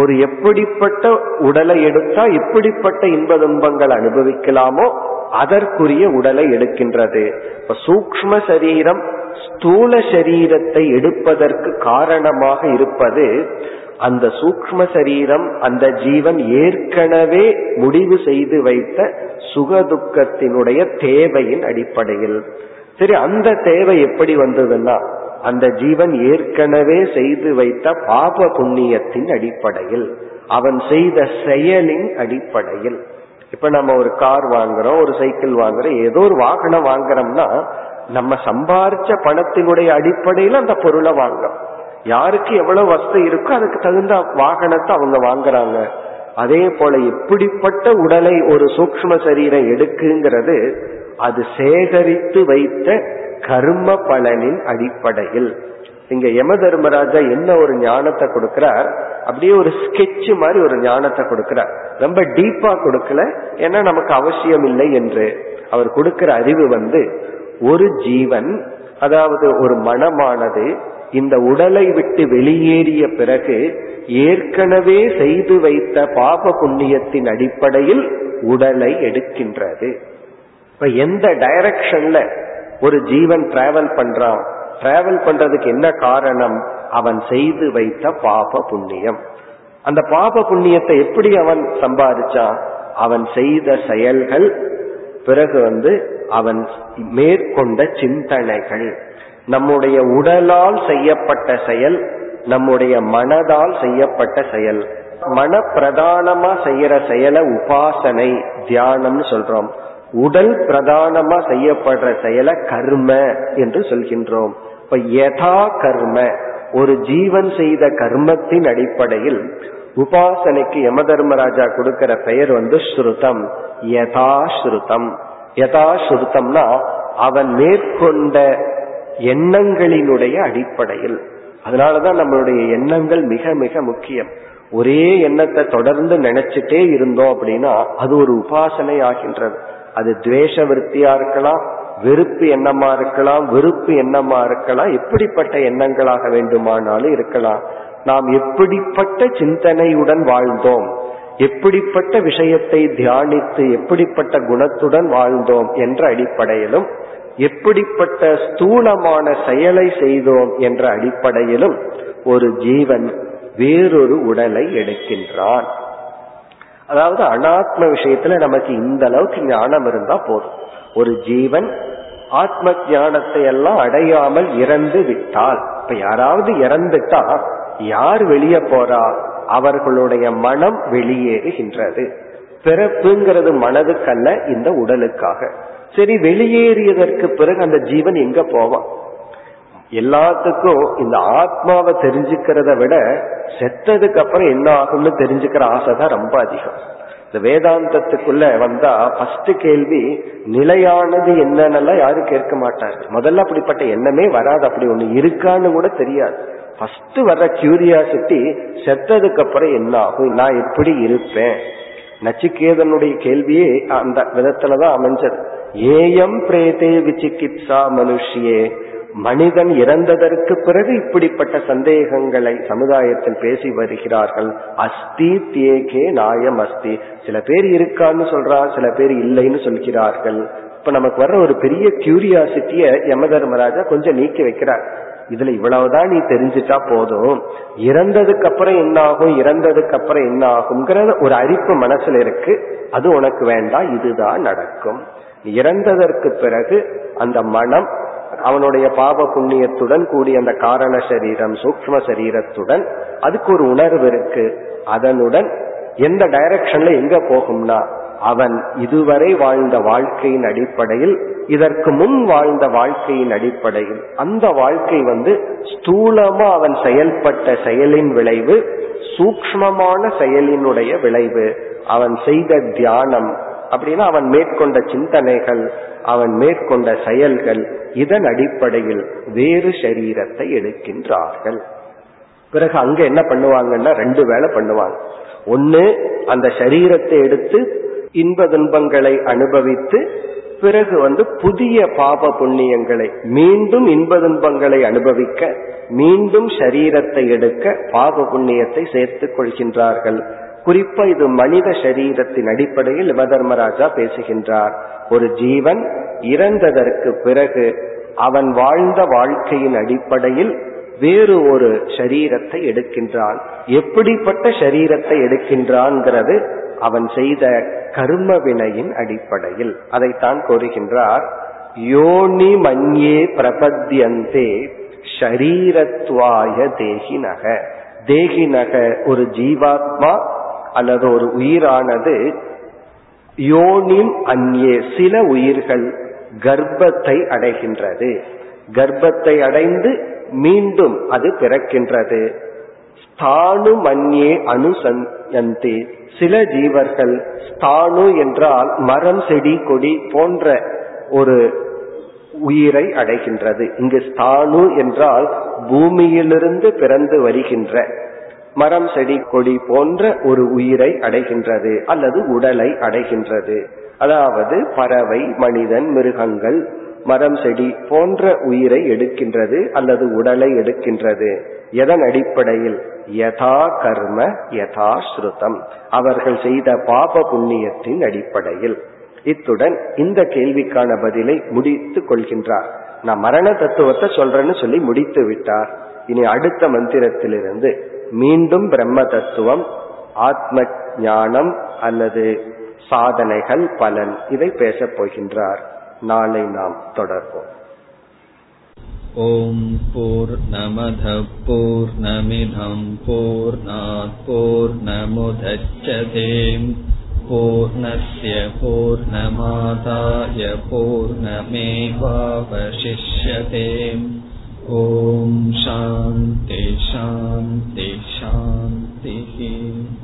ஒரு எப்படிப்பட்ட உடலை எடுத்தா எப்படிப்பட்ட இன்ப துன்பங்கள் அனுபவிக்கலாமோ அதற்குரிய உடலை எடுக்கின்றது. இப்ப சூக்ஷ்ம சரீரம் ஸ்தூல சரீரத்தை எடுப்பதற்கு காரணமாக இருப்பது அந்த சூக்ஷ்ம சரீரம், அந்த ஜீவன் ஏற்கனவே முடிவு செய்து வைத்த சுகதுக்கத்தினுடைய தேவையின் அடிப்படையில். சரி, அந்த தேவை எப்படி வந்ததுன்னா அந்த ஜீவன் ஏற்கனவே செய்து வைத்த பாப புண்ணியத்தின் அடிப்படையில், அவன் செய்த செயலின் அடிப்படையில். இப்ப நம்ம ஒரு கார் வாங்குறோம், ஒரு சைக்கிள் வாங்குறோம், ஏதோ ஒரு வாகனம் வாங்குறோம்னா நம்ம சம்பாரிச்ச பணத்தினுடைய அடிப்படையில் அந்த பொருளை வாங்குறோம். யாருக்கு எவ்வளவு வசதி இருக்கோ அதுக்கு தகுந்த வாகனத்தை அவங்க வாங்குறாங்க. அதே போல எப்படிப்பட்ட உடலை ஒரு சூக்ஷ்ம சரீரம் எடுக்குங்கிறது அது சேகரித்து வைத்த கர்ம பலனின் அடிப்படையில். இங்க யம தர்மராஜா என்ன ஒரு ஞானத்தை கொடுக்கிறார், அப்படியே ஒரு ஸ்கெட்ச் மாதிரி ஒரு ஞானத்தை கொடுக்கிறார். ரொம்ப டீப்பா கொடுக்கல, ஏன்னா நமக்கு அவசியம் இல்லை என்று. அவர் கொடுக்கிற அறிவு வந்து, ஒரு ஜீவன் அதாவது ஒரு மனமானது இந்த உடலை விட்டு வெளியேறிய பிறகு ஏற்கனவே செய்து வைத்த பாப புண்ணியத்தின் அடிப்படையில் உடலை எடுக்கின்றது. இப்ப எந்த டைரக்ஷன்ல ஒரு ஜீவன் டிராவல் பண்றான், டிராவல் பண்றதுக்கு என்ன காரணம், அவன் செய்து வைத்த பாப புண்ணியம். அந்த பாப புண்ணியத்தை எப்படி அவன் சம்பாதிச்சான், அவன் செய்த செயல்கள், பிறகு வந்து அவன் மேற்கொண்ட சிந்தனைகள். நம்முடைய உடலால் செய்யப்பட்ட செயல், நம்முடைய மனதால் செய்யப்பட்ட செயல். மன பிரதானமா செய்யற செயலை உபாசனை தியானம்னு சொல்றோம், உடல் பிரதானமா செய்யப்படுற செயலை கர்ம என்று சொல்கின்றோம். இப்ப யதா கர்ம, ஒரு ஜீவன் செய்த கர்மத்தின் அடிப்படையில் உபாசனைக்கு யம தர்மராஜா கொடுக்கிற பெயர் வந்து ஸ்ருதம், யதா ஸ்ருதம். யதா ஸ்ருதம்னா அவன் மேற்கொண்ட எண்ணங்களினுடைய அடிப்படையில். அதனாலதான் நம்மளுடைய எண்ணங்கள் மிக மிக முக்கியம். ஒரே எண்ணத்தை தொடர்ந்து நினைச்சிட்டே இருந்தோம் அப்படின்னா அது ஒரு உபாசனை ஆகின்றது. அது துவேஷ விருத்தியா இருக்கலாம், வெறுப்பு எண்ணமா இருக்கலாம், வெறுப்பு எண்ணமா இருக்கலாம், எப்படிப்பட்ட எண்ணங்களாக வேண்டுமானாலும் இருக்கலாம். நாம் எப்படிப்பட்ட சிந்தனையுடன் வாழ்ந்தோம், எப்படிப்பட்ட விஷயத்தை தியானித்து எப்படிப்பட்ட குணத்துடன் வாழ்ந்தோம் என்ற அடிப்படையிலும், எப்படிப்பட்ட ஸ்தூலமான செயலை செய்தோம் என்ற அடிப்படையிலும் ஒரு ஜீவன் வேறொரு உடலை எடுக்கின்றான். அதாவது அனாத்ம விஷயத்துல நமக்கு இந்த அளவுக்கு ஞானம் இருந்தா போதும். ஒரு ஜீவன் ஆத்ம ஞானத்தை எல்லாம் அடையாமல் இறந்து விட்டால், இப்ப யாராவது இறந்துட்டா யார் வெளியே போறா, அவர்களுடைய மனம் வெளியேறுகின்றது. பிறப்புங்கிறது மனதுக்கல்ல, இந்த உடலுக்காக. சரி, வெளியேறியதற்கு பிறகு அந்த ஜீவன் எங்க போவான்? எல்லாத்துக்கும் இந்த ஆத்மாவை தெரிஞ்சுக்கிறத விட செத்ததுக்கு அப்புறம் என்ன ஆகும்னு தெரிஞ்சுக்கிற ஆசைதான் ரொம்ப அதிகம். இந்த வேதாந்தத்துக்குள்ள வந்தா ஃபர்ஸ்ட் கேள்வி நிலையானது என்னன்னா யாரும் கேட்க மாட்டாரு. முதல்ல அப்படிப்பட்ட எண்ணமே வராது, அப்படி ஒண்ணு இருக்கான்னு கூட தெரியாது. ஃபர்ஸ்ட் வர்ற கியூரியாசிட்டி செத்ததுக்கு அப்புறம் என்ன ஆகும், நான் எப்படி இருப்பேன்? நச்சிகேதனுடைய கேள்வியே அந்த விதத்துலதான் அமைஞ்சது. ஏயம் பிரேதே விசிகிப்சா மனுஷியே, மனிதன் இறந்ததற்கு பிறகு இப்படிப்பட்ட சந்தேகங்களை சமுதாயத்தில் பேசி வருகிறார்கள். அஸ்தி தேகே நாயம் அஸ்தி, சில பேர் இருக்கான்னு சொல்றார், சில பேர் இல்லைன்னு சொல்கிறார்கள். இப்ப நமக்கு வர்ற ஒரு பெரிய கியூரியாசிட்டிய யம தர்மராஜா கொஞ்சம் நீக்கி வைக்கிறார். இதுல இவ்வளவுதான் நீ தெரிஞ்சுட்டா போதும், இறந்ததுக்கு அப்புறம் என்ன ஆகும், இறந்ததுக்கு அப்புறம் என்ன ஆகும்ங்கிற ஒரு அரிப்பு மனசுல இருக்கு, அது உனக்கு வேண்டாம். இதுதான் நடக்கும், இறந்ததற்கு பிறகு அந்த மனம் அவனுடைய பாப புண்ணியத்துடன் கூடிய அந்த காரண சரீரம் சூக்ஷ்ம சரீரத்துடன் அதுக்கு ஒரு உணர்வு இருக்கு. அதனுடன் எந்த டைரக்ஷன்ல எங்க போகும்னா, அவன் இதுவரை வாழ்ந்த வாழ்க்கையின் அடிப்படையில், இதற்கு முன் வாழ்ந்த வாழ்க்கையின் அடிப்படையில், அந்த வாழ்க்கை வந்து ஸ்தூலமா அவன் செயல்பட்ட செயலின் விளைவு, சூக்ஷ்மமான செயலினுடைய விளைவு, அவன் செய்த தியானம் அப்படின்னா அவன் மேற்கொண்ட சிந்தனைகள், அவன் மேற்கொண்ட செயல்கள், இதன் அடிப்படையில் வேறு சரீரத்தை எடுக்கின்றார்கள். பிறகு அங்க என்ன பண்ணுவாங்கன்னா ரெண்டு வேளை பண்ணுவாங்க. ஒன்னு அந்த சரீரத்தை எடுத்து இன்ப துன்பங்களை அனுபவித்து பிறகு வந்து புதிய பாப புண்ணியங்களை மீண்டும் இன்ப துன்பங்களை அனுபவிக்க மீண்டும் சரீரத்தை எடுக்க பாப புண்ணியத்தை சேர்த்து கொள்கின்றார்கள். குறிப்பா இது மனித சரீரத்தின் அடிப்படையில் யம தர்மராஜா பேசுகின்றார். ஒரு ஜீவன் இறந்ததற்கு பிறகு அவன் வாழ்ந்த வாழ்க்கையின் அடிப்படையில் வேறு ஒரு சரீரத்தை எடுக்கின்றான். எப்படிப்பட்ட சரீரத்தை எடுக்கின்றான்ங்கிறது அவன் செய்த கர்ம வினையின் அடிப்படையில். அதைத்தான் கோருகின்றார். யோனி மன்யே பிரபத்யந்தே ஷரீரத்வாய தேகினக. தேகினக ஒரு ஜீவாத்மா அல்லது ஒரு உயிரானது, யோனிம் அந்யே சில உயிர்கள் கர்ப்பத்தை அடைகின்றது. கர்ப்பத்தை அடைந்து மீண்டும் அது பிறக்கின்றது. ஸ்தானு மன்யே அனுசந்தி, சில ஜீவர்கள், ஸ்தானு என்றால் மரம் செடி கொடி போன்ற ஒரு உயிரை அடைகின்றது. இங்கு ஸ்தானு என்றால் பூமியிலிருந்து பிறந்து வருகின்ற மரம் செடி கொடி போன்ற ஒரு உயிரை அடைகின்றது அல்லது உடலை அடைகின்றது. அதாவது பறவை, மனிதன், மிருகங்கள், மரம் செடி போன்ற உயிரை எடுக்கின்றது அல்லது உடலை எடுக்கின்றது. எதன் அடிப்படையில்? யதா கர்ம யதா ஸ்ருதம், அவர்கள் செய்த பாப புண்ணியத்தின் அடிப்படையில். இத்துடன் இந்த கேள்விக்கான பதிலை முடித்து கொள்கின்றார். நான் மரண தத்துவத்தை சொல்றேன்னு சொல்லி முடித்து விட்டார். இனி அடுத்த மந்திரத்திலிருந்து மீண்டும் பிரம்ம தத்துவம், ஆத்ம ஞானம் அல்லது சாதனைகள், பலன், இதை பேசப் போகின்றார். நாளை நாம் தொடர்வோம். ஓம் பூர்ணமத பூர்ணமிதம் பூர்ணாத் பூர்ணமுதச்யதே பூர்ணஸ்ய பூர்ணமாதாய பூர்ணமேவாவசிஷ்யதே. ஓம் சாந்தி சாந்தி சாந்தி.